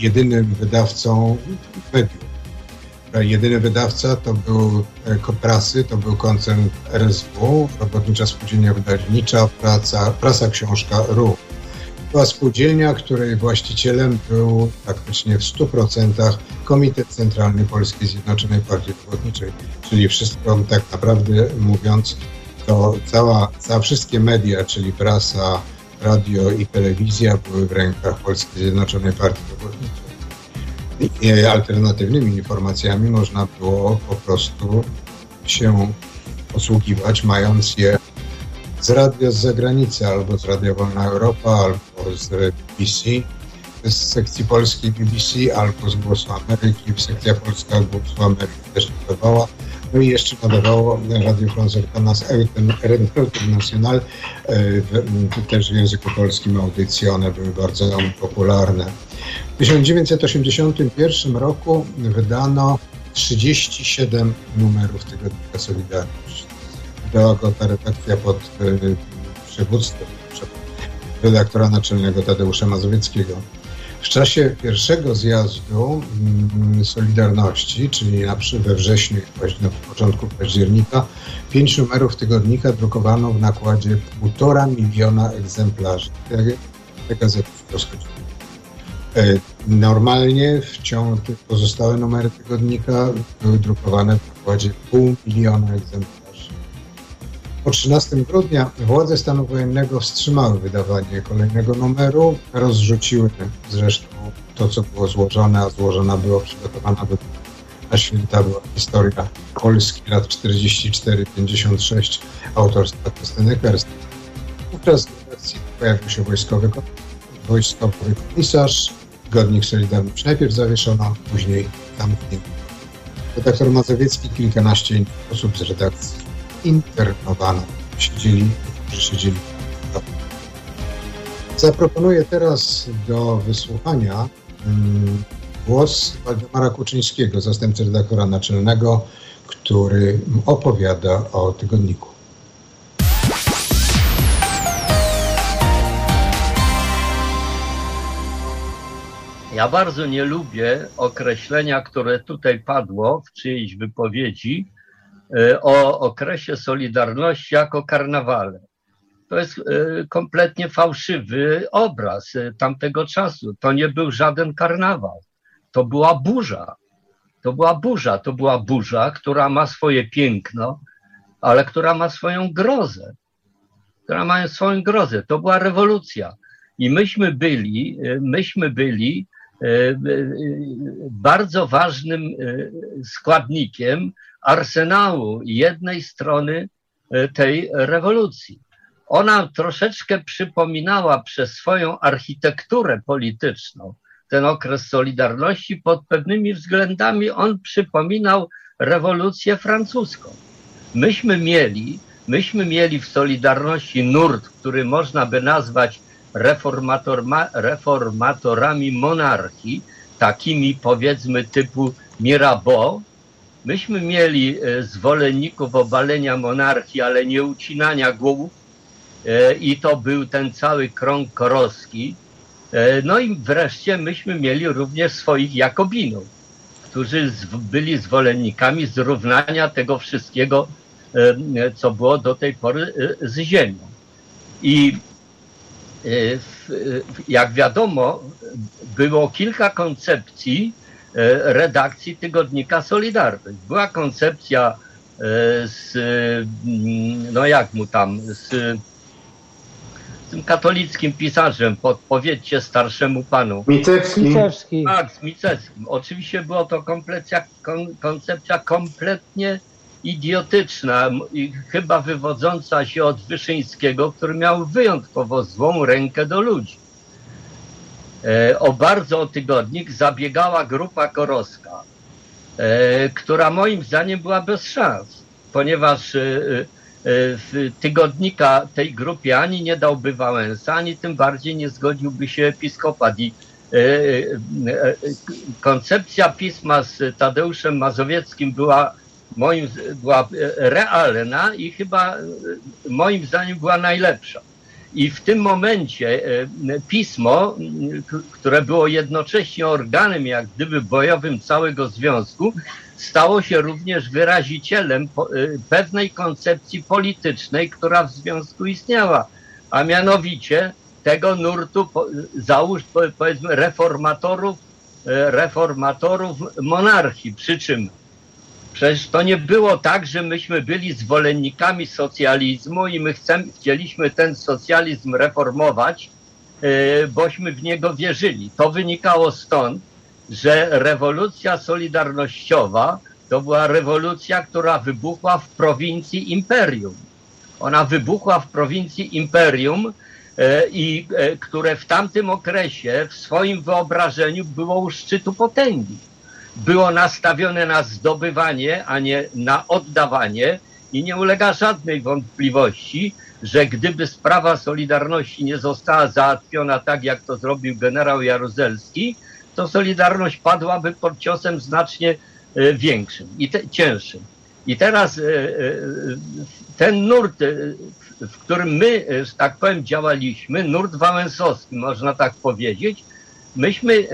jedynym wydawcą mediów. Jedyny wydawca to był prasy, to był koncern R S W, Robotnicza Spółdzielnia Wydawnicza, praca, Prasa Książka R U. Była spółdzielnia, której właścicielem był praktycznie w stu procentach Komitet Centralny Polskiej Zjednoczonej Partii Robotniczej, czyli wszystko tak naprawdę mówiąc, to cała, cała, wszystkie media, czyli prasa, radio i telewizja były w rękach Polskiej Zjednoczonej Partii Robotniczej. Alternatywnymi informacjami można było po prostu się posługiwać, mając je z radia z zagranicy, albo z Radia Wolna Europa, albo z B B C, z sekcji polskiej B B C, albo z Głosu Ameryki. Sekcja polska Głosu Ameryki też nadawała. No i jeszcze nadawało Radio France International, też w języku polskim audycje, one były bardzo popularne. W tysiąc dziewięćset osiemdziesiątym pierwszym roku wydano trzydzieści siedem numerów Tygodnika Solidarność. Wydała go ta redakcja pod przywództwem redaktora naczelnego Tadeusza Mazowieckiego. W czasie pierwszego zjazdu Solidarności, czyli we wrześniu, na początku października, pięć numerów tygodnika drukowano w nakładzie półtora miliona egzemplarzy. Te gazety rozchodziły. Normalnie w ciągu pozostałe numery tygodnika były drukowane w nakładzie pół miliona egzemplarzy. Po trzynastego grudnia władze stanu wojennego wstrzymały wydawanie kolejnego numeru, rozrzuciły zresztą to, co było złożone, a złożona była przygotowana do na święta była historia Polski lat czterdzieści cztery do pięćdziesiąt sześć autorstwa Krystyny Kersten. Wówczas w redakcji pojawił się wojskowy, wojskowy komisarz, Tygodnik Solidarność najpierw zawieszono, później zamknięto. Redaktor Mazowiecki, kilkanaście innych osób z redakcji internowano. Siedzieli, którzy siedzieli. Zaproponuję teraz do wysłuchania hmm, głos Waldemara Kuczyńskiego, zastępcy redaktora naczelnego, który opowiada o tygodniku. Ja bardzo nie lubię określenia, które tutaj padło w czyjejś wypowiedzi, o okresie Solidarności jako karnawale. To jest kompletnie fałszywy obraz tamtego czasu. To nie był żaden karnawał. To była burza. To była burza. To była burza, która ma swoje piękno, ale która ma swoją grozę. Która ma swoją grozę. To była rewolucja. I myśmy byli, myśmy byli bardzo ważnym składnikiem arsenału jednej strony tej rewolucji. Ona troszeczkę przypominała przez swoją architekturę polityczną ten okres Solidarności. Pod pewnymi względami on przypominał rewolucję francuską. Myśmy mieli, myśmy mieli w Solidarności nurt, który można by nazwać reformator, reformatorami monarchii, takimi powiedzmy typu Mirabeau. Myśmy mieli zwolenników obalenia monarchii, ale nie ucinania głów i to był ten cały krąg Korowski. No i wreszcie myśmy mieli również swoich Jakobinów, którzy byli zwolennikami zrównania tego wszystkiego, co było do tej pory z ziemią. I jak wiadomo, było kilka koncepcji redakcji Tygodnika Solidarność. Była koncepcja z, no jak mu tam, z, z tym katolickim pisarzem, podpowiedzcie starszemu panu. Micewski. Tak, z Micewskim. Oczywiście była to koncepcja, koncepcja kompletnie idiotyczna i chyba wywodząca się od Wyszyńskiego, który miał wyjątkowo złą rękę do ludzi. E, o bardzo o tygodnik zabiegała grupa Korowska, e, która moim zdaniem była bez szans, ponieważ e, e, w tygodnika tej grupie ani nie dałby Wałęsa, ani tym bardziej nie zgodziłby się episkopat. I e, e, koncepcja pisma z Tadeuszem Mazowieckim była moim była realna i chyba moim zdaniem była najlepsza. I w tym momencie pismo, które było jednocześnie organem jak gdyby bojowym całego związku, stało się również wyrazicielem pewnej koncepcji politycznej, która w związku istniała, a mianowicie tego nurtu, załóż powiedzmy reformatorów, reformatorów monarchii, przy czym przecież to nie było tak, że myśmy byli zwolennikami socjalizmu i my chcemy, chcieliśmy ten socjalizm reformować, yy, bośmy w niego wierzyli. To wynikało stąd, że rewolucja solidarnościowa to była rewolucja, która wybuchła w prowincji imperium. Ona wybuchła w prowincji imperium yy, i yy, które w tamtym okresie w swoim wyobrażeniu było u szczytu potęgi. Było nastawione na zdobywanie, a nie na oddawanie i nie ulega żadnej wątpliwości, że gdyby sprawa Solidarności nie została załatwiona tak, jak to zrobił generał Jaruzelski, to Solidarność padłaby pod ciosem znacznie większym i te, cięższym. I teraz ten nurt, w którym my, że tak powiem, działaliśmy, nurt wałęsowski, można tak powiedzieć, myśmy,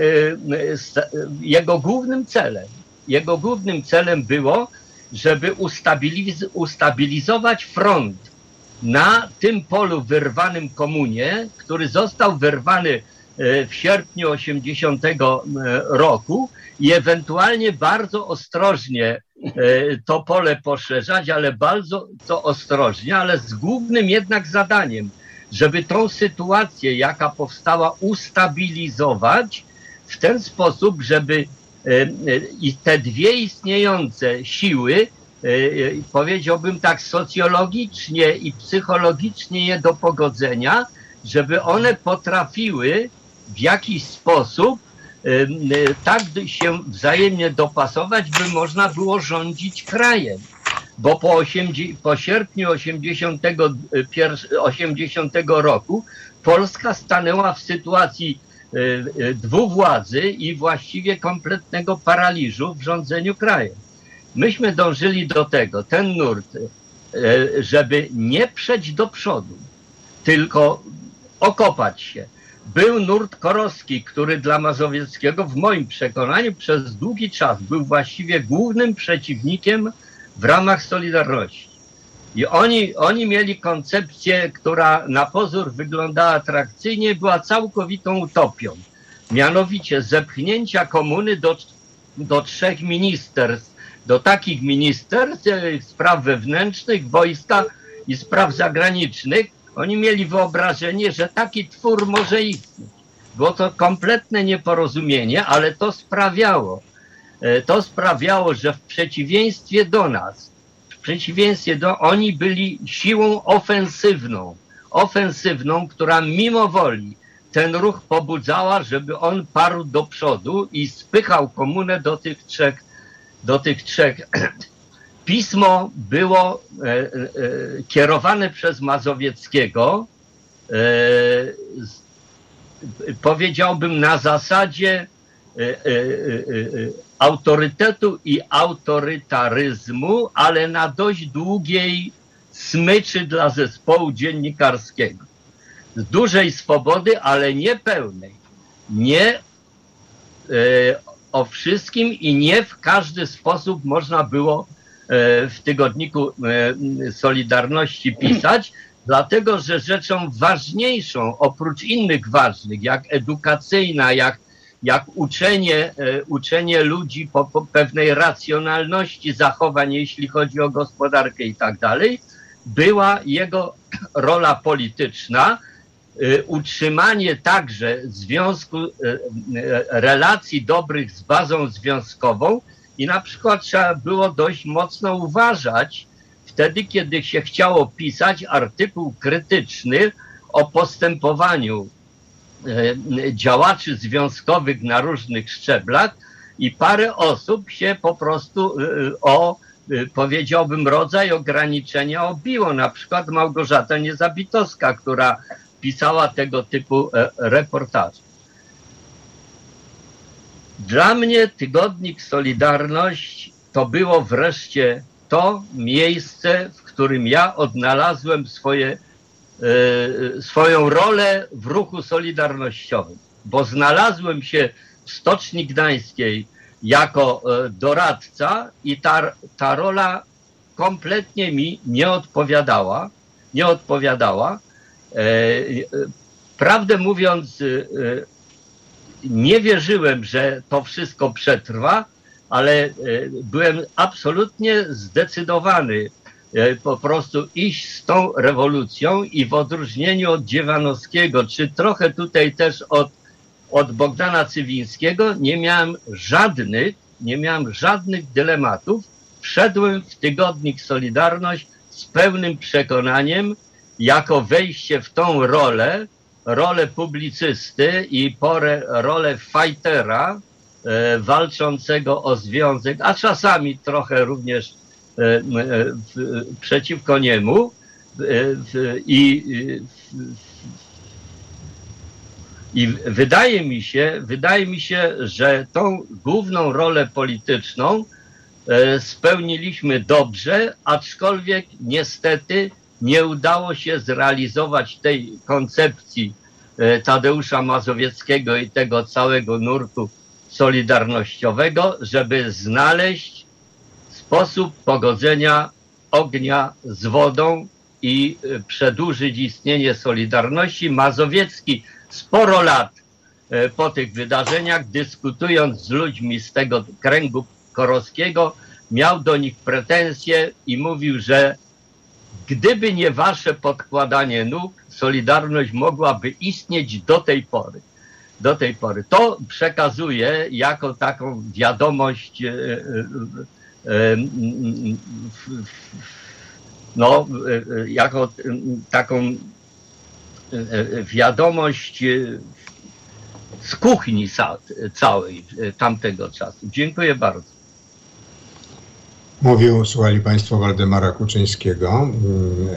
jego głównym celem, jego głównym celem było, żeby ustabiliz- ustabilizować front na tym polu wyrwanym komunie, który został wyrwany w sierpniu osiemdziesiątego roku i ewentualnie bardzo ostrożnie to pole poszerzać, ale bardzo to ostrożnie, ale z głównym jednak zadaniem, żeby tą sytuację, jaka powstała, ustabilizować w ten sposób, żeby i te dwie istniejące siły, powiedziałbym tak socjologicznie i psychologicznie je do pogodzenia, żeby one potrafiły w jakiś sposób tak się wzajemnie dopasować, by można było rządzić krajem. Bo po, osiemdzie- po sierpniu osiemdziesiątego roku Polska stanęła w sytuacji y, y, dwuwładzy i właściwie kompletnego paraliżu w rządzeniu krajem. Myśmy dążyli do tego, ten nurt, y, żeby nie przejść do przodu, tylko okopać się. Był nurt Korowski, który dla Mazowieckiego w moim przekonaniu przez długi czas był właściwie głównym przeciwnikiem w ramach Solidarności. I oni, oni mieli koncepcję, która na pozór wyglądała atrakcyjnie, była całkowitą utopią. Mianowicie zepchnięcia komuny do, do trzech ministerstw, do takich ministerstw spraw wewnętrznych, wojska i spraw zagranicznych. Oni mieli wyobrażenie, że taki twór może istnieć. Było to kompletne nieporozumienie, ale to sprawiało, To sprawiało, że w przeciwieństwie do nas, w przeciwieństwie do oni byli siłą ofensywną, ofensywną, która mimo woli ten ruch pobudzała, żeby on parł do przodu i spychał komunę do tych trzech, do tych trzech. Pismo było e, e, kierowane przez Mazowieckiego, e, z, powiedziałbym na zasadzie e, e, e, autorytetu i autorytaryzmu, ale na dość długiej smyczy dla zespołu dziennikarskiego. Dużej swobody, ale nie pełnej. Nie e, o wszystkim i nie w każdy sposób można było e, w Tygodniku e, Solidarności pisać, Dlatego, że rzeczą ważniejszą, oprócz innych ważnych, jak edukacyjna, jak, jak uczenie, e, uczenie ludzi po, po pewnej racjonalności zachowań, jeśli chodzi o gospodarkę i tak dalej, była jego rola polityczna, e, utrzymanie także związku, e, relacji dobrych z bazą związkową i na przykład trzeba było dość mocno uważać wtedy, kiedy się chciało pisać artykuł krytyczny o postępowaniu e, działaczy związkowych na różnych szczeblach i parę osób się po prostu e, o, e, powiedziałbym, rodzaj ograniczenia obiło. Na przykład Małgorzata Niezabitowska, która pisała tego typu e, reportaże. Dla mnie Tygodnik Solidarność to było wreszcie to miejsce, w którym ja odnalazłem swoje, y, swoją rolę w ruchu solidarnościowym, bo znalazłem się w Stoczni Gdańskiej jako y, doradca i ta, ta rola kompletnie mi nie odpowiadała. Nie odpowiadała. Y, y, prawdę mówiąc, y, y, nie wierzyłem, że to wszystko przetrwa, ale byłem absolutnie zdecydowany po prostu iść z tą rewolucją i w odróżnieniu od Dziewanowskiego, czy trochę tutaj też od, od Bogdana Cywińskiego, nie miałem żadnych, nie miałem żadnych dylematów. Wszedłem w Tygodnik Solidarność z pełnym przekonaniem, jako wejście w tą rolę, rolę publicysty i porę, rolę fajtera, E, walczącego o związek, a czasami trochę również e, e, w, przeciwko niemu e, w, i, w, i wydaje mi się, wydaje mi się, że tą główną rolę polityczną e, spełniliśmy dobrze, aczkolwiek niestety nie udało się zrealizować tej koncepcji e, Tadeusza Mazowieckiego i tego całego nurtu solidarnościowego, żeby znaleźć sposób pogodzenia ognia z wodą i przedłużyć istnienie Solidarności. Mazowiecki sporo lat po tych wydarzeniach, dyskutując z ludźmi z tego kręgu Korowskiego, miał do nich pretensje i mówił, że gdyby nie wasze podkładanie nóg, Solidarność mogłaby istnieć do tej pory. Do tej pory. To przekazuję jako taką wiadomość e, e, e, f, f, no, e, jako e, taką e, wiadomość e, z kuchni sa, całej e, tamtego czasu. Dziękuję bardzo. Mówił, słuchali Państwo, Waldemara Kuczyńskiego,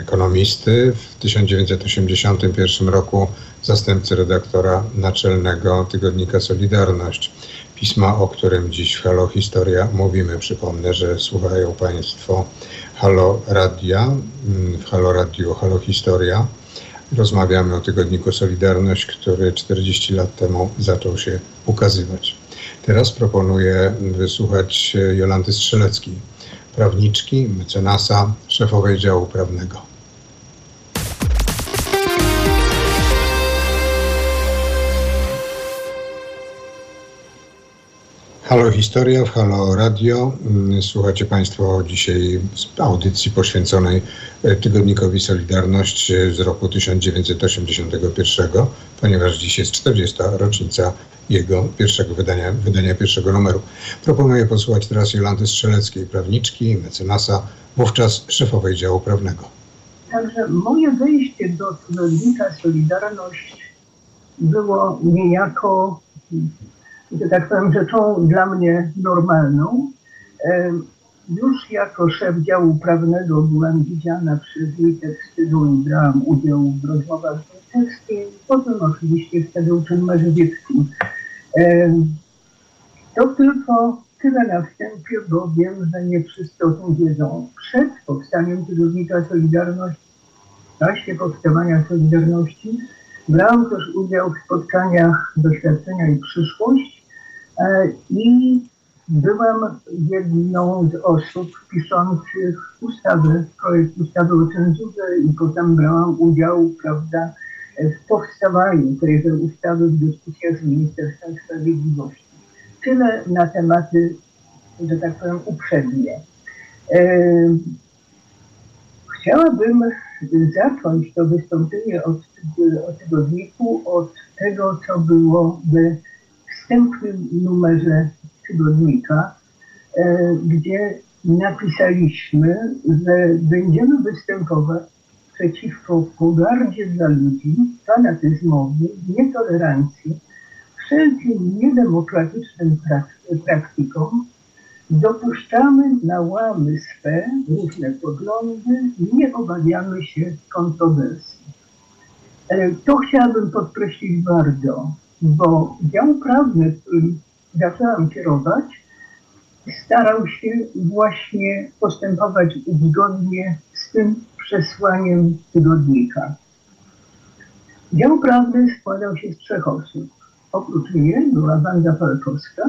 ekonomisty, w tysiąc dziewięćset osiemdziesiątym pierwszym roku zastępcy redaktora naczelnego Tygodnika Solidarność. Pisma, o którym dziś w Halo Historia mówimy. Przypomnę, że słuchają Państwo Halo Radia, w Halo Radio Halo Historia. Rozmawiamy o Tygodniku Solidarność, który czterdzieści lat temu zaczął się ukazywać. Teraz proponuję wysłuchać Jolanty Strzeleckiej, prawniczki, mecenasa, szefowej działu prawnego. Halo Historia w Halo Radio. Słuchacie Państwo dzisiaj audycji poświęconej Tygodnikowi Solidarność z roku tysiąc dziewięćset osiemdziesiątego pierwszego, ponieważ dziś jest czterdziesta rocznica jego pierwszego wydania, wydania pierwszego numeru. Proponuję posłuchać teraz Jolanty Strzeleckiej, prawniczki, mecenasa, wówczas szefowej działu prawnego. Także moje wejście do Tygodnika Solidarność było niejako, że tak powiem, rzeczą dla mnie normalną. Już jako szef działu prawnego byłam widziana przez Litę Wstydu i brałam udział w rozmowach z Litewskim, potem oczywiście z Tadeuszem Mazowieckim. To tylko tyle na wstępie, bo wiem, że nie wszyscy o tym wiedzą. Przed powstaniem Tygodnika Solidarności, w czasie powstawania Solidarności, brałam też udział w spotkaniach Doświadczenia i Przyszłość i Byłem jedną z osób piszących ustawy, projekt ustawy o cenzurze i potem brałam udział, prawda, w powstawaniu tejże ustawy w dyskusjach z Ministerstwem Sprawiedliwości. Tyle na tematy, że tak powiem, uprzednie. Chciałabym zacząć to wystąpienie od, od tygodniku, od tego, co było w wstępnym numerze tygodnika, gdzie napisaliśmy, że będziemy występować przeciwko pogardzie dla ludzi, fanatyzmowi, nietolerancji, wszelkim niedemokratycznym prak- praktykom. Dopuszczamy na łamy swe różne poglądy, nie obawiamy się kontrowersji. To chciałabym podkreślić bardzo, bo dział prawny, którym zaczęłam kierować, starał się właśnie postępować zgodnie z tym przesłaniem tygodnika. Dział prawny składał się z trzech osób. Oprócz mnie była Wanda Falkowska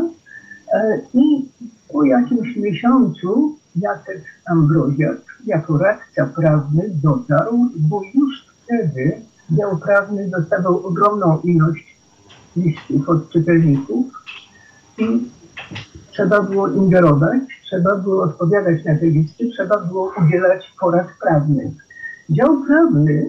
i po jakimś miesiącu Jacek Ambroziak jako radca prawny dotarł, bo już wtedy dział prawny dostawał ogromną ilość listów od czytelników i trzeba było ingerować, trzeba było odpowiadać na te listy, trzeba było udzielać porad prawnych. Dział prawny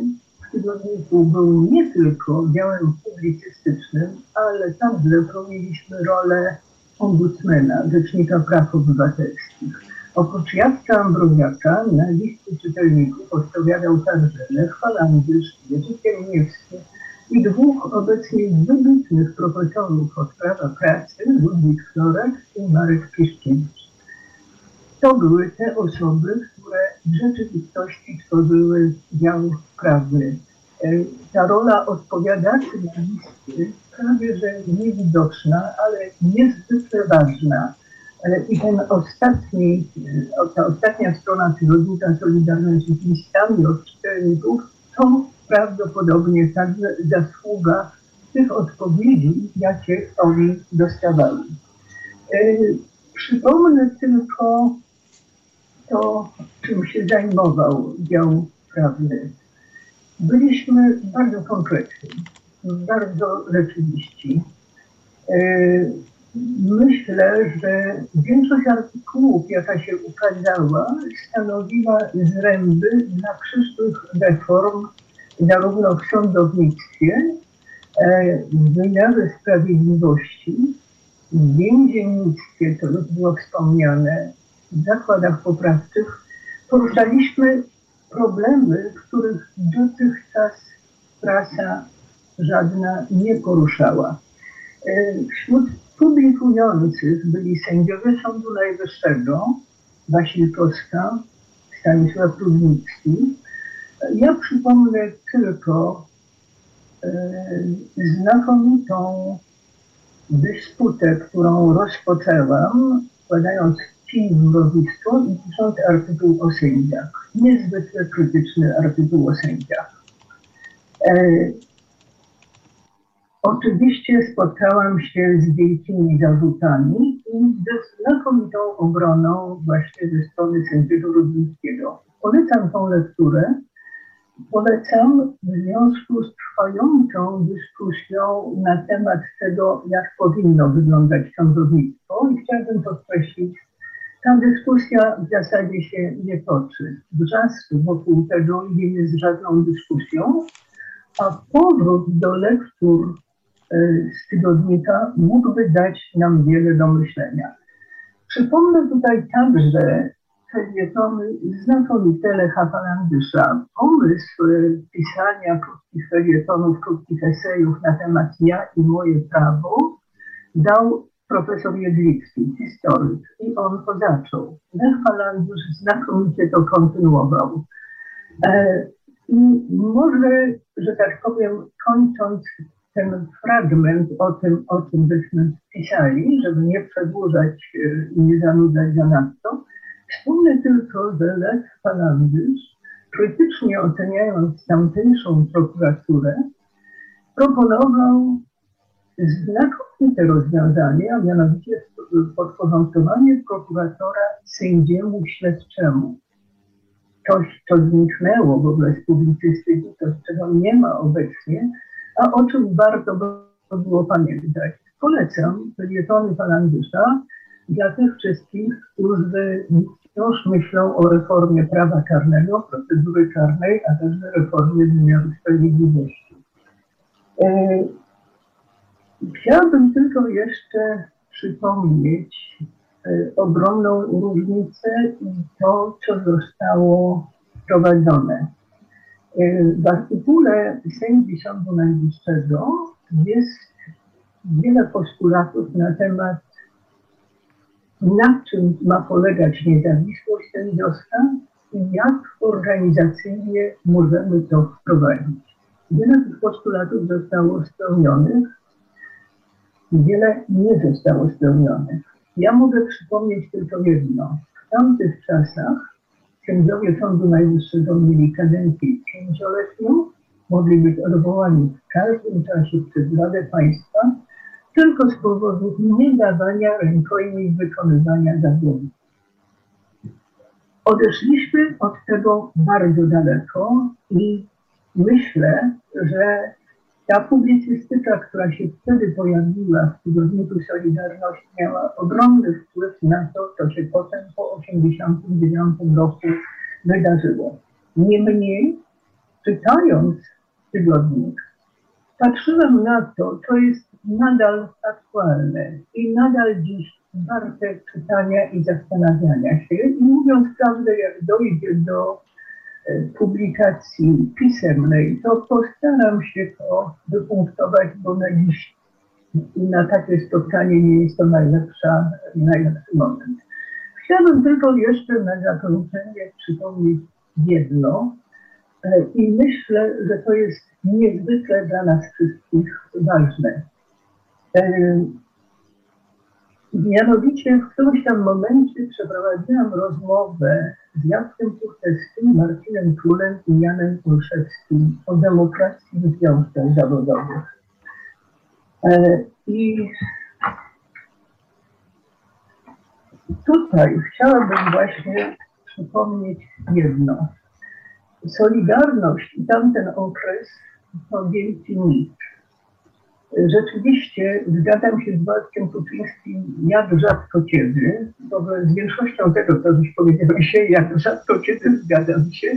w tygodniku był nie tylko działem publicystycznym, ale także pełniliśmy rolę ombudsmana, Rzecznika Praw Obywatelskich. Oprócz Jacka Ambroziaka na listy czytelników odpowiadał także Lech Falandysz, Jerzy i dwóch obecnie wybitnych profesorów od prawa pracy, Ludwik Florek i Marek Piszkiewicz. To były te osoby, które w rzeczywistości tworzyły dział prawny. Ta rola odpowiadaczy na listy prawie że niewidoczna, ale niezwykle ważna. I ten ostatni, ta ostatnia strona Tygodnika Solidarności z listami od czytelników to prawdopodobnie także zasługa tych odpowiedzi, jakie oni dostawali. Yy, przypomnę tylko to, czym się zajmował dział prawny. Byliśmy bardzo konkretni, bardzo rzeczywiści. Yy, myślę, że większość artykułów, jaka się ukazała, stanowiła zręby dla przyszłych reform zarówno w sądownictwie, w wymiarze sprawiedliwości, w więziennictwie, to już było wspomniane, w zakładach poprawczych. Poruszaliśmy problemy, których dotychczas prasa żadna nie poruszała. Wśród publikujących byli sędziowie Sądu Najwyższego, Wasilkowska, Stanisław Trudnicki. Ja przypomnę tylko e, znakomitą dysputę, którą rozpoczęłam, składając film rodzisko i pisząc artykuł o sędziach. Niezwykle krytyczny artykuł o sędziach. E, oczywiście spotkałam się z wielkimi zarzutami i ze znakomitą obroną właśnie ze strony sędziego Rudnickiego. Polecam tą lekturę. Polecam w związku z trwającą dyskusją na temat tego, jak powinno wyglądać sądownictwo i chciałabym podkreślić, ta dyskusja w zasadzie się nie toczy. Wrzastu wokół tego nie jest żadną dyskusją, a powrót do lektur z tygodnika mógłby dać nam wiele do myślenia. Przypomnę tutaj także felietony znakomite Lecha Falandysza. Pomysł pisania krótkich felietonów, krótkich esejów na temat ja i moje prawo dał profesor Jedlicki, historyk, i on to zaczął. Lech Falandysz znakomicie to kontynuował. I może, że tak powiem, kończąc ten fragment o tym, o czym byśmy pisali, żeby nie przedłużać i nie zanudzać zanadto, wspomnę tylko, że Lech Falandysz, krytycznie oceniając tamtejszą prokuraturę, proponował znakomite rozwiązanie, a mianowicie podporządkowanie prokuratora sędziemu śledczemu. Coś, co zniknęło w ogóle z publicystyki, to czego nie ma obecnie, a o czym warto by było pamiętać. Polecam felietony Falandysza dla tych wszystkich, którzy wciąż myślą o reformie prawa karnego, procedury karnej, a także reformie wymiaru sprawiedliwości. Chciałabym tylko jeszcze przypomnieć ogromną różnicę i to, co zostało wprowadzone. W artykule sędzi Sądu Najwyższego jest wiele postulatów na temat, na czym ma polegać niezawisłość sędziowska i jak organizacyjnie możemy to wprowadzić. Wiele tych postulatów zostało spełnionych, wiele nie zostało spełnionych. Ja mogę przypomnieć tylko jedno. W tamtych czasach sędziowie Sądu Najwyższego mieli kadencję pięcioletnią, mogli być odwołani w każdym czasie przez Radę Państwa, tylko z powodu niedawania rękojmi wykonywania zawodu. Odeszliśmy od tego bardzo daleko i myślę, że ta publicystyka, która się wtedy pojawiła w Tygodniku Solidarność, miała ogromny wpływ na to, co się potem po tysiąc dziewięćset osiemdziesiątym dziewiątym roku wydarzyło. Niemniej, czytając Tygodnik, patrzyłem na to, co jest nadal aktualne i nadal dziś warte czytania i zastanawiania się. I mówiąc prawdę, jak dojdzie do publikacji pisemnej, to postaram się to wypunktować, bo na dziś na takie spotkanie nie jest to najlepsza, najlepszy moment. Chciałabym tylko jeszcze na zakończenie przypomnieć jedno i myślę, że to jest niezwykle dla nas wszystkich ważne. Mianowicie w którymś tam momencie przeprowadziłam rozmowę z Jackiem Kurteskim, Marcinem Królem i Janem Olszewskim o demokracji w związkach zawodowych. I tutaj chciałabym właśnie przypomnieć jedno. Solidarność i tamten okres to wielki mit. Rzeczywiście zgadzam się z Waldkiem Kuczyńskim, jak rzadko kiedy, bo z większością tego, co już powiedziałem się, jak rzadko kiedy zgadzam się.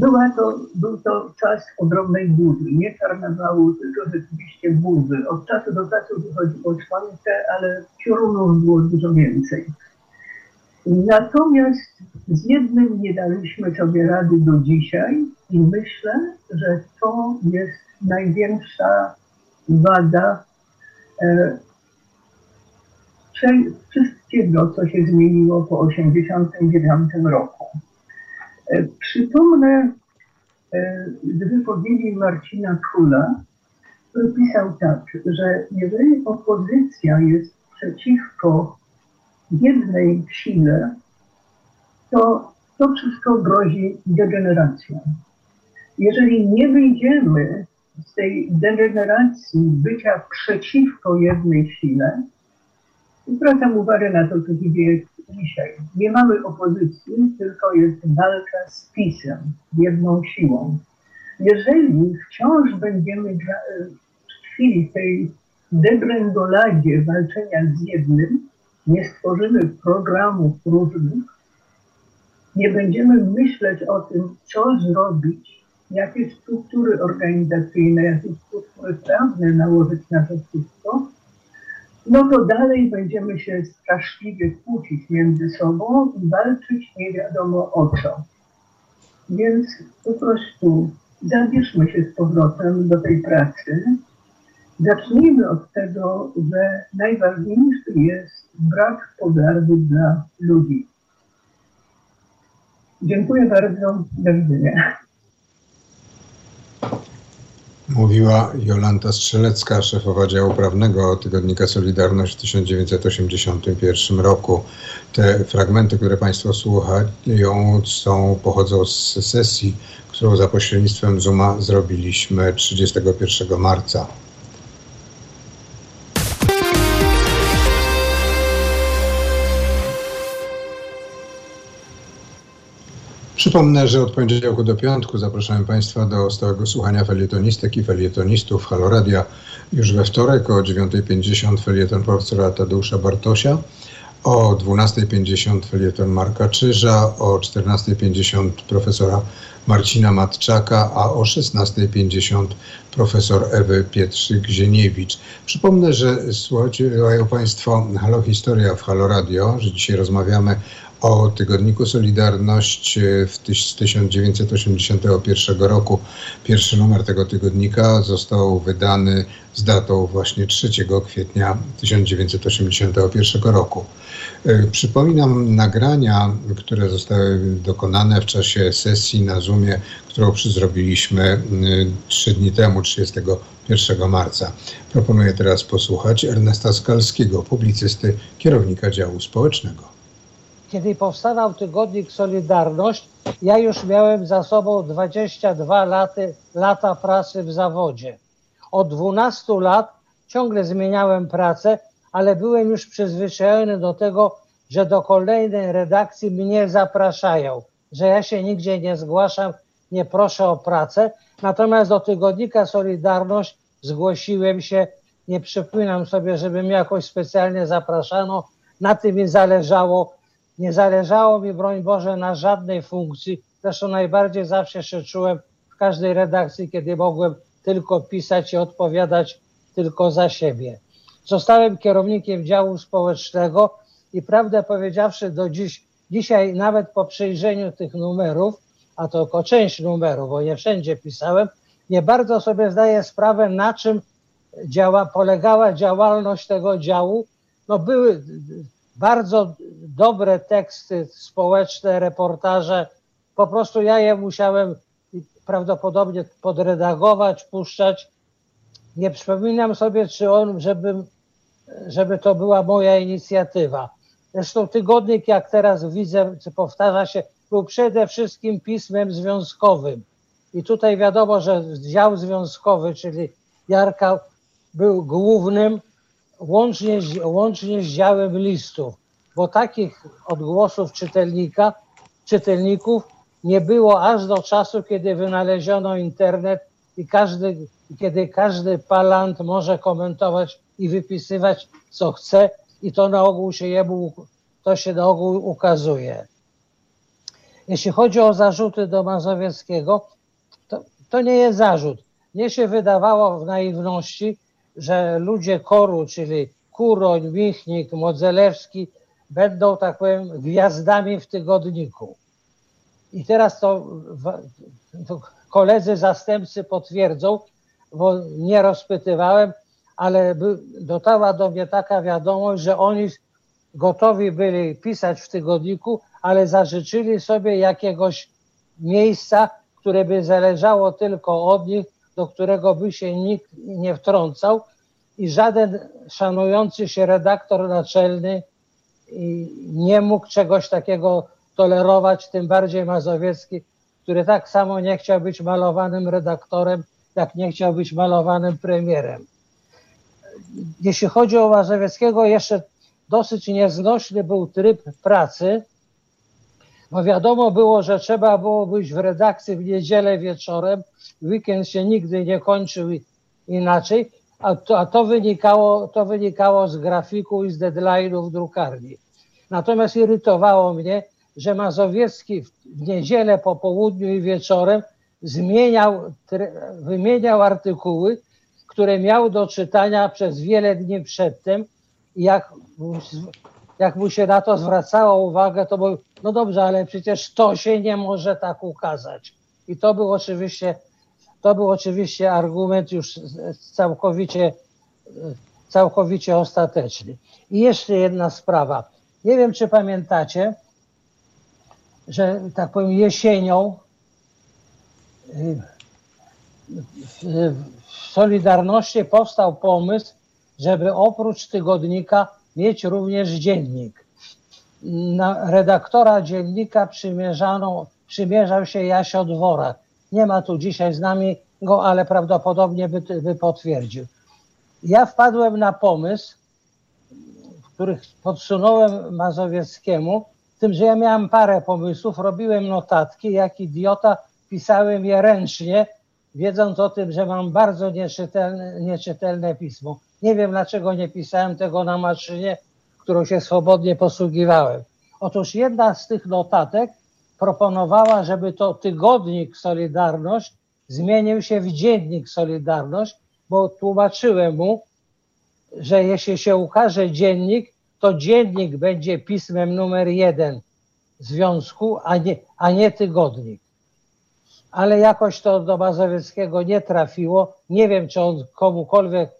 Była to, był to czas ogromnej burzy, nie karnawału, tylko rzeczywiście burzy. Od czasu do czasu wychodziło słońce, ale piorunów było dużo więcej. Natomiast z jednym nie daliśmy sobie rady do dzisiaj i myślę, że to jest największa wada e, wszystkiego, co się zmieniło po tysiąc dziewięćset osiemdziesiątym dziewiątym roku. E, przypomnę e, z wypowiedzi Marcina Króla, który pisał tak, że jeżeli opozycja jest przeciwko jednej sile, to to wszystko grozi degeneracją. Jeżeli nie wyjdziemy z tej degeneracji bycia przeciwko jednej sile, zwracam uwagę na to, co się dzieje dzisiaj. Nie mamy opozycji, tylko jest walka z PiS-em, jedną siłą. Jeżeli wciąż będziemy w chwili tej degrengoladzie walczenia z jednym, nie stworzymy programów różnych, nie będziemy myśleć o tym, co zrobić, jakie struktury organizacyjne, jakie struktury prawne nałożyć na to wszystko, no to dalej będziemy się straszliwie kłócić między sobą i walczyć nie wiadomo o co. Więc po prostu zabierzmy się z powrotem do tej pracy. Zacznijmy od tego, że najważniejszy jest brak pogardy dla ludzi. Dziękuję bardzo. Do widzenia. Mówiła Jolanta Strzelecka, szefowa działu prawnego Tygodnika Solidarność w tysiąc dziewięćset osiemdziesiątym pierwszym roku. Te fragmenty, które Państwo słuchają, są, pochodzą z sesji, którą za pośrednictwem Zooma zrobiliśmy trzydziestego pierwszego marca. Przypomnę, że od poniedziałku do piątku zapraszamy Państwa do stałego słuchania felietonistek i felietonistów Halo Radia. Już we wtorek o dziewiąta pięćdziesiąt felieton profesora Tadeusza Bartosia, o dwunasta pięćdziesiąt felieton Marka Czyża, o czternasta pięćdziesiąt profesora Marcina Matczaka, a o szesnasta pięćdziesiąt profesor Ewy Pietrzyk-Zieniewicz. Przypomnę, że słuchają Państwo Halo Historia w Halo Radio, że dzisiaj rozmawiamy o Tygodniku Solidarność z tysiąc dziewięćset osiemdziesiątego pierwszego roku. Pierwszy numer tego tygodnika został wydany z datą właśnie trzeciego kwietnia tysiąc dziewięćset osiemdziesiątego pierwszego roku. Przypominam nagrania, które zostały dokonane w czasie sesji na Zoomie, którą przyzrobiliśmy trzy dni temu, trzydziestego pierwszego marca. Proponuję teraz posłuchać Ernesta Skalskiego, publicysty, kierownika działu społecznego. Kiedy powstawał Tygodnik Solidarność, ja już miałem za sobą dwadzieścia dwa lata pracy w zawodzie. Od dwunastu lat ciągle zmieniałem pracę, ale byłem już przyzwyczajony do tego, że do kolejnej redakcji mnie zapraszają, że ja się nigdzie nie zgłaszam, nie proszę o pracę. Natomiast do Tygodnika Solidarność zgłosiłem się, nie przypominam sobie, żeby mnie jakoś specjalnie zapraszano, na tym mi zależało. Nie zależało mi, broń Boże, na żadnej funkcji. Zresztą najbardziej zawsze się czułem w każdej redakcji, kiedy mogłem tylko pisać i odpowiadać tylko za siebie. Zostałem kierownikiem działu społecznego i prawdę powiedziawszy do dziś, dzisiaj nawet po przejrzeniu tych numerów, a to tylko część numerów, bo nie wszędzie pisałem, nie bardzo sobie zdaję sprawę, na czym działa, polegała działalność tego działu. No były bardzo dobre teksty społeczne, reportaże. Po prostu ja je musiałem prawdopodobnie podredagować, puszczać. Nie przypominam sobie, czy on, żeby, żeby to była moja inicjatywa. Zresztą tygodnik, jak teraz widzę, czy powtarza się, był przede wszystkim pismem związkowym. I tutaj wiadomo, że dział związkowy, czyli Jarka, był głównym, łącznie z, łącznie z działem listów, bo takich odgłosów czytelnika, czytelników nie było aż do czasu, kiedy wynaleziono internet i każdy, kiedy każdy palant może komentować i wypisywać, co chce, i to na ogół się jemu, to się na ogół ukazuje. Jeśli chodzi o zarzuty do Mazowieckiego, to, to nie jest zarzut. Mnie się wydawało w naiwności, że ludzie KOR-u, czyli Kuroń, Michnik, Modzelewski, będą, tak powiem, gwiazdami w tygodniku. I teraz to, to koledzy zastępcy potwierdzą, bo nie rozpytywałem, ale by, dotarła do mnie taka wiadomość, że oni gotowi byli pisać w tygodniku, ale zażyczyli sobie jakiegoś miejsca, które by zależało tylko od nich, do którego by się nikt nie wtrącał i żaden szanujący się redaktor naczelny nie mógł czegoś takiego tolerować, tym bardziej Mazowiecki, który tak samo nie chciał być malowanym redaktorem, jak nie chciał być malowanym premierem. Jeśli chodzi o Mazowieckiego, jeszcze dosyć nieznośny był tryb pracy, bo wiadomo było, że trzeba było być w redakcji w niedzielę wieczorem, weekend się nigdy nie kończył inaczej, a to, a to, wynikało, to wynikało z grafiku i z deadline'ów drukarni. Natomiast irytowało mnie, że Mazowiecki w niedzielę po południu i wieczorem zmieniał, wymieniał artykuły, które miał do czytania przez wiele dni przedtem i jak... Jak mu się na to zwracało uwagę, to mówił, no dobrze, ale przecież to się nie może tak ukazać. I to był oczywiście, to był oczywiście argument już całkowicie, całkowicie ostateczny. I jeszcze jedna sprawa. Nie wiem, czy pamiętacie, że tak powiem jesienią w Solidarności powstał pomysł, żeby oprócz tygodnika mieć również dziennik. Na redaktora dziennika przymierzano, przymierzał się Jasio Dworak. Nie ma tu dzisiaj z nami go, ale prawdopodobnie by, by potwierdził. Ja wpadłem na pomysł, który podsunąłem Mazowieckiemu, Z tym, że ja miałem parę pomysłów, robiłem notatki, jak idiota pisałem je ręcznie, wiedząc o tym, że mam bardzo nieczytelne, nieczytelne pismo. Nie wiem, dlaczego nie pisałem tego na maszynie, którą się swobodnie posługiwałem. Otóż jedna z tych notatek proponowała, żeby to tygodnik Solidarność zmienił się w dziennik Solidarność, bo tłumaczyłem mu, że jeśli się ukaże dziennik, to dziennik będzie pismem numer jeden związku, a nie, a nie tygodnik. Ale jakoś to do Mazowieckiego nie trafiło. Nie wiem, czy on komukolwiek,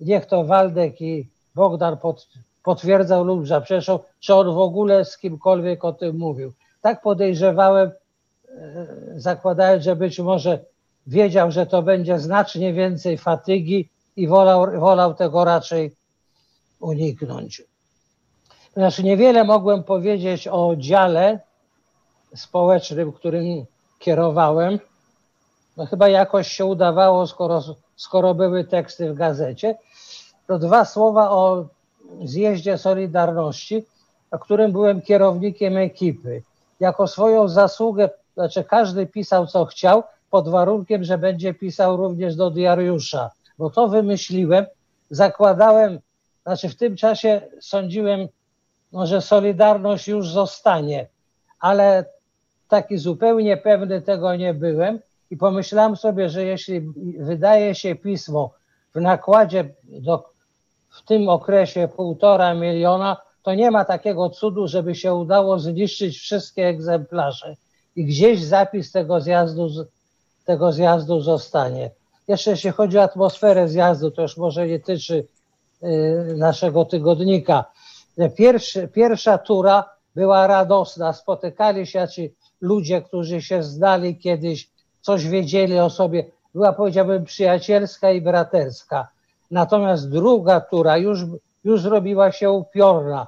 niech to Waldek i Bogdan pod, potwierdzał lub zaprzeczał, czy on w ogóle z kimkolwiek o tym mówił. Tak podejrzewałem, zakładając, że być może wiedział, że to będzie znacznie więcej fatygi i wolał, wolał tego raczej uniknąć. Znaczy niewiele mogłem powiedzieć o dziale społecznym, którym kierowałem. No chyba jakoś się udawało, skoro, skoro były teksty w gazecie. To dwa słowa o zjeździe Solidarności, na którym byłem kierownikiem ekipy. Jako swoją zasługę, znaczy każdy pisał co chciał, pod warunkiem, że będzie pisał również do diariusza. Bo to wymyśliłem, zakładałem, znaczy w tym czasie sądziłem, no, że Solidarność już zostanie, ale taki zupełnie pewny tego nie byłem i pomyślałem sobie, że jeśli wydaje się pismo w nakładzie do, w tym okresie półtora miliona, to nie ma takiego cudu, żeby się udało zniszczyć wszystkie egzemplarze i gdzieś zapis tego zjazdu, tego zjazdu zostanie. Jeszcze jeśli chodzi o atmosferę zjazdu, to już może nie tyczy y, naszego tygodnika. Pierwszy, pierwsza tura była radosna, spotykali się ci ludzie, którzy się znali kiedyś, coś wiedzieli o sobie, była, powiedziałbym, przyjacielska i braterska. Natomiast druga tura już, już zrobiła się upiorna.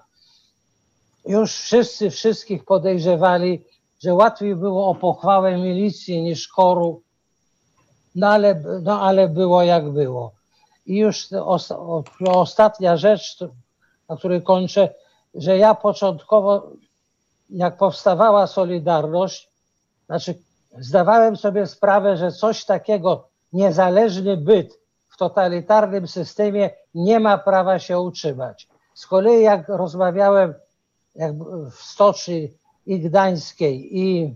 Już wszyscy wszystkich podejrzewali, że łatwiej było o pochwałę milicji niż koru, no ale, no ale było jak było. I już os, o, ostatnia rzecz, na której kończę, że ja początkowo, jak powstawała Solidarność, znaczy zdawałem sobie sprawę, że coś takiego, niezależny byt w totalitarnym systemie nie ma prawa się utrzymać. Z kolei jak rozmawiałem jak w Stoczni i Gdańskiej i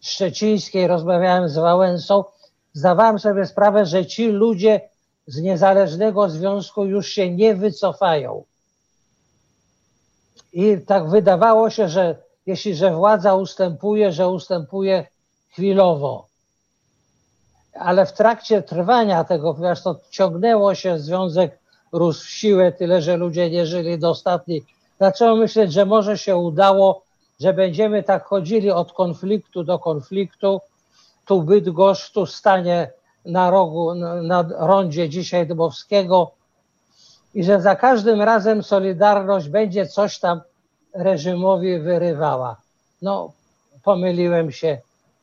Szczecińskiej, rozmawiałem z Wałęsą, zdawałem sobie sprawę, że ci ludzie z niezależnego związku już się nie wycofają. I tak wydawało się, że jeśli że władza ustępuje, że ustępuje chwilowo. Ale w trakcie trwania tego, ponieważ to ciągnęło się, związek rósł w siłę, tyle że ludzie nie żyli do ostatniej, zaczęło myśleć, że może się udało, że będziemy tak chodzili od konfliktu do konfliktu. Tu Bydgoszcz, tu stanie na rogu, na rondzie dzisiaj Dmowskiego. I że za każdym razem Solidarność będzie coś tam reżimowi wyrywała. No, pomyliłem się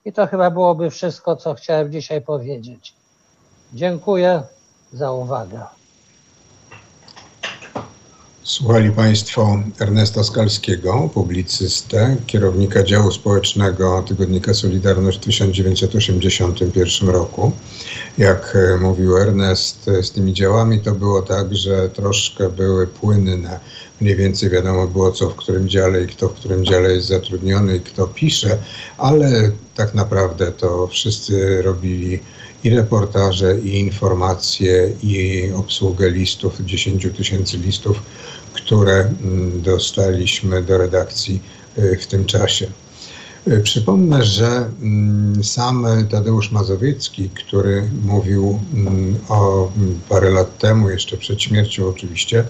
i to chyba byłoby wszystko, co chciałem dzisiaj powiedzieć. Dziękuję za uwagę. Słuchali Państwo Ernesta Skalskiego, publicystę, kierownika działu społecznego Tygodnika Solidarność w tysiąc dziewięćset osiemdziesiątym pierwszym roku. Jak mówił Ernest, z tymi działami to było tak, że troszkę były płynne. Mniej więcej wiadomo było, co w którym dziale i kto w którym dziale jest zatrudniony i kto pisze, ale tak naprawdę to wszyscy robili i reportaże, i informacje, i obsługę listów, dziesięć tysięcy listów, które dostaliśmy do redakcji w tym czasie. Przypomnę, że sam Tadeusz Mazowiecki, który mówił o parę lat temu, jeszcze przed śmiercią oczywiście,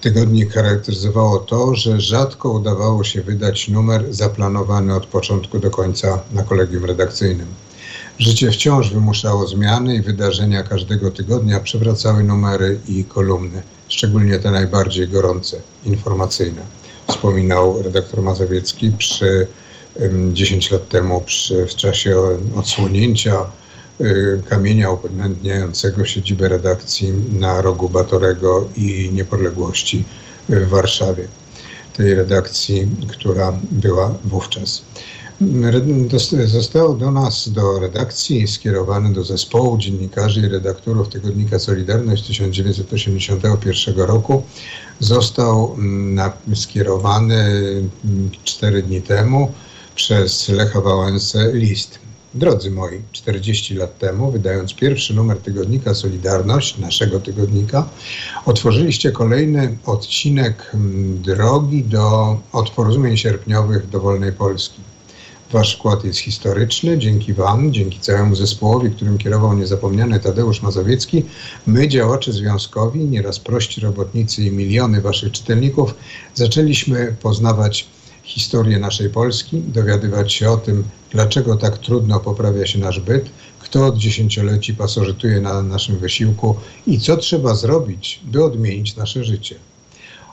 tygodnik charakteryzowało to, że rzadko udawało się wydać numer zaplanowany od początku do końca na kolegium redakcyjnym. Życie wciąż wymuszało zmiany i wydarzenia każdego tygodnia przywracały numery i kolumny, szczególnie te najbardziej gorące, informacyjne. Wspominał redaktor Mazowiecki przy dziesięć lat temu przy, w czasie odsłonięcia y, kamienia upamiętniającego siedzibę redakcji na rogu Batorego i Niepodległości w Warszawie. tej redakcji, która była wówczas. Został do nas, do redakcji, skierowany do zespołu dziennikarzy i redaktorów Tygodnika Solidarność tysiąc dziewięćset osiemdziesiątego pierwszego roku. Został skierowany cztery dni temu przez Lecha Wałęsę list. Drodzy moi, czterdzieści lat temu, wydając pierwszy numer Tygodnika Solidarność, naszego tygodnika, otworzyliście kolejny odcinek drogi do, od porozumień sierpniowych do wolnej Polski. Wasz wkład jest historyczny. Dzięki wam, dzięki całemu zespołowi, którym kierował niezapomniany Tadeusz Mazowiecki, my, działacze związkowi, nieraz prości robotnicy i miliony waszych czytelników, zaczęliśmy poznawać historię naszej Polski, dowiadywać się o tym, dlaczego tak trudno poprawia się nasz byt, kto od dziesięcioleci pasożytuje na naszym wysiłku i co trzeba zrobić, by odmienić nasze życie.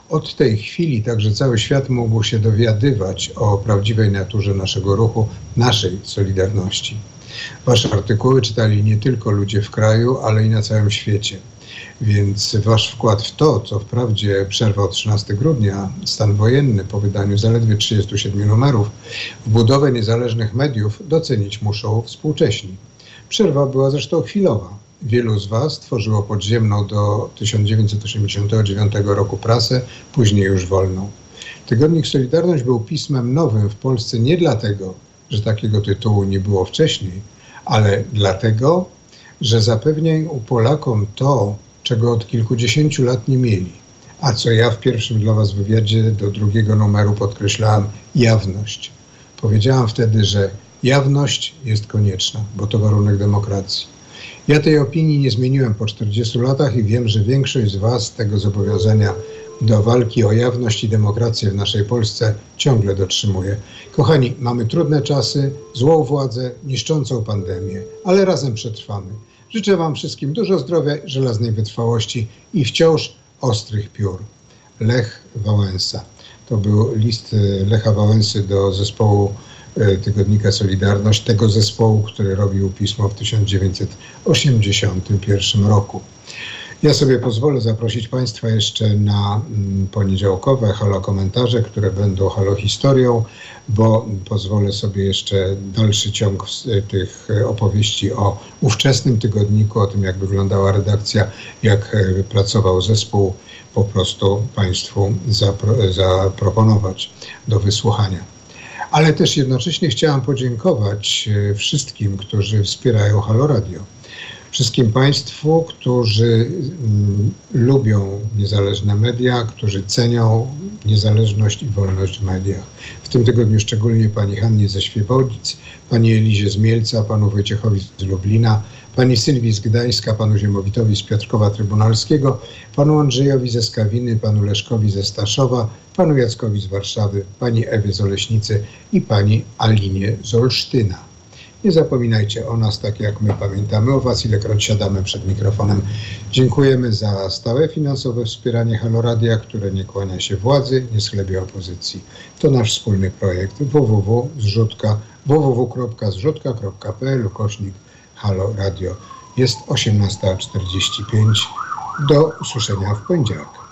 Od tej chwili także cały świat mógł się dowiadywać o prawdziwej naturze naszego ruchu, naszej Solidarności. Wasze artykuły czytali nie tylko ludzie w kraju, ale i na całym świecie. Więc wasz wkład w to, co wprawdzie przerwał trzynastego grudnia, stan wojenny po wydaniu zaledwie trzydziestu siedmiu numerów, w budowę niezależnych mediów docenić muszą współcześni. Przerwa była zresztą chwilowa. Wielu z was tworzyło podziemną do tysiąc dziewięćset osiemdziesiątego dziewiątego roku prasę, później już wolną. Tygodnik Solidarność był pismem nowym w Polsce nie dlatego, że takiego tytułu nie było wcześniej, ale dlatego, że zapewniał Polakom to, czego od kilkudziesięciu lat nie mieli, a co ja w pierwszym dla was wywiadzie do drugiego numeru podkreślałem – jawność. Powiedziałam wtedy, że jawność jest konieczna, bo to warunek demokracji. Ja tej opinii nie zmieniłem po czterdziestu latach i wiem, że większość z was tego zobowiązania do walki o jawność i demokrację w naszej Polsce ciągle dotrzymuje. Kochani, mamy trudne czasy, złą władzę, niszczącą pandemię, ale razem przetrwamy. Życzę wam wszystkim dużo zdrowia, żelaznej wytrwałości i wciąż ostrych piór. Lech Wałęsa. To był list Lecha Wałęsy do zespołu Tygodnika Solidarność, tego zespołu, który robił pismo w tysiąc dziewięćset osiemdziesiątym pierwszym roku. Ja sobie pozwolę zaprosić państwa jeszcze na poniedziałkowe halo komentarze, które będą halo historią, bo pozwolę sobie jeszcze dalszy ciąg tych opowieści o ówczesnym tygodniku, o tym, jak wyglądała redakcja, jak pracował zespół, po prostu państwu zapro- zaproponować do wysłuchania. Ale też jednocześnie chciałam podziękować wszystkim, którzy wspierają Halo Radio. Wszystkim państwu, którzy mm, lubią niezależne media, którzy cenią niezależność i wolność w mediach. W tym tygodniu szczególnie pani Hannie ze Świebodzic, pani Elizie z Mielca, panu Wojciechowi z Lublina, pani Sylwii z Gdańska, panu Ziemowitowi z Piotrkowa Trybunalskiego, panu Andrzejowi ze Skawiny, panu Leszkowi ze Staszowa, panu Jackowi z Warszawy, pani Ewie z Oleśnicy i pani Alinie z Olsztyna. Nie zapominajcie o nas, tak jak my pamiętamy o was, ilekroć siadamy przed mikrofonem. Dziękujemy za stałe finansowe wspieranie Halo Radia, które nie kłania się władzy, nie schlebia opozycji. To nasz wspólny projekt www kropka zrzutka kropka zrzutka kropka p l ukośnik Halo Radio. Jest osiemnasta czterdzieści pięć. Do usłyszenia w poniedziałek.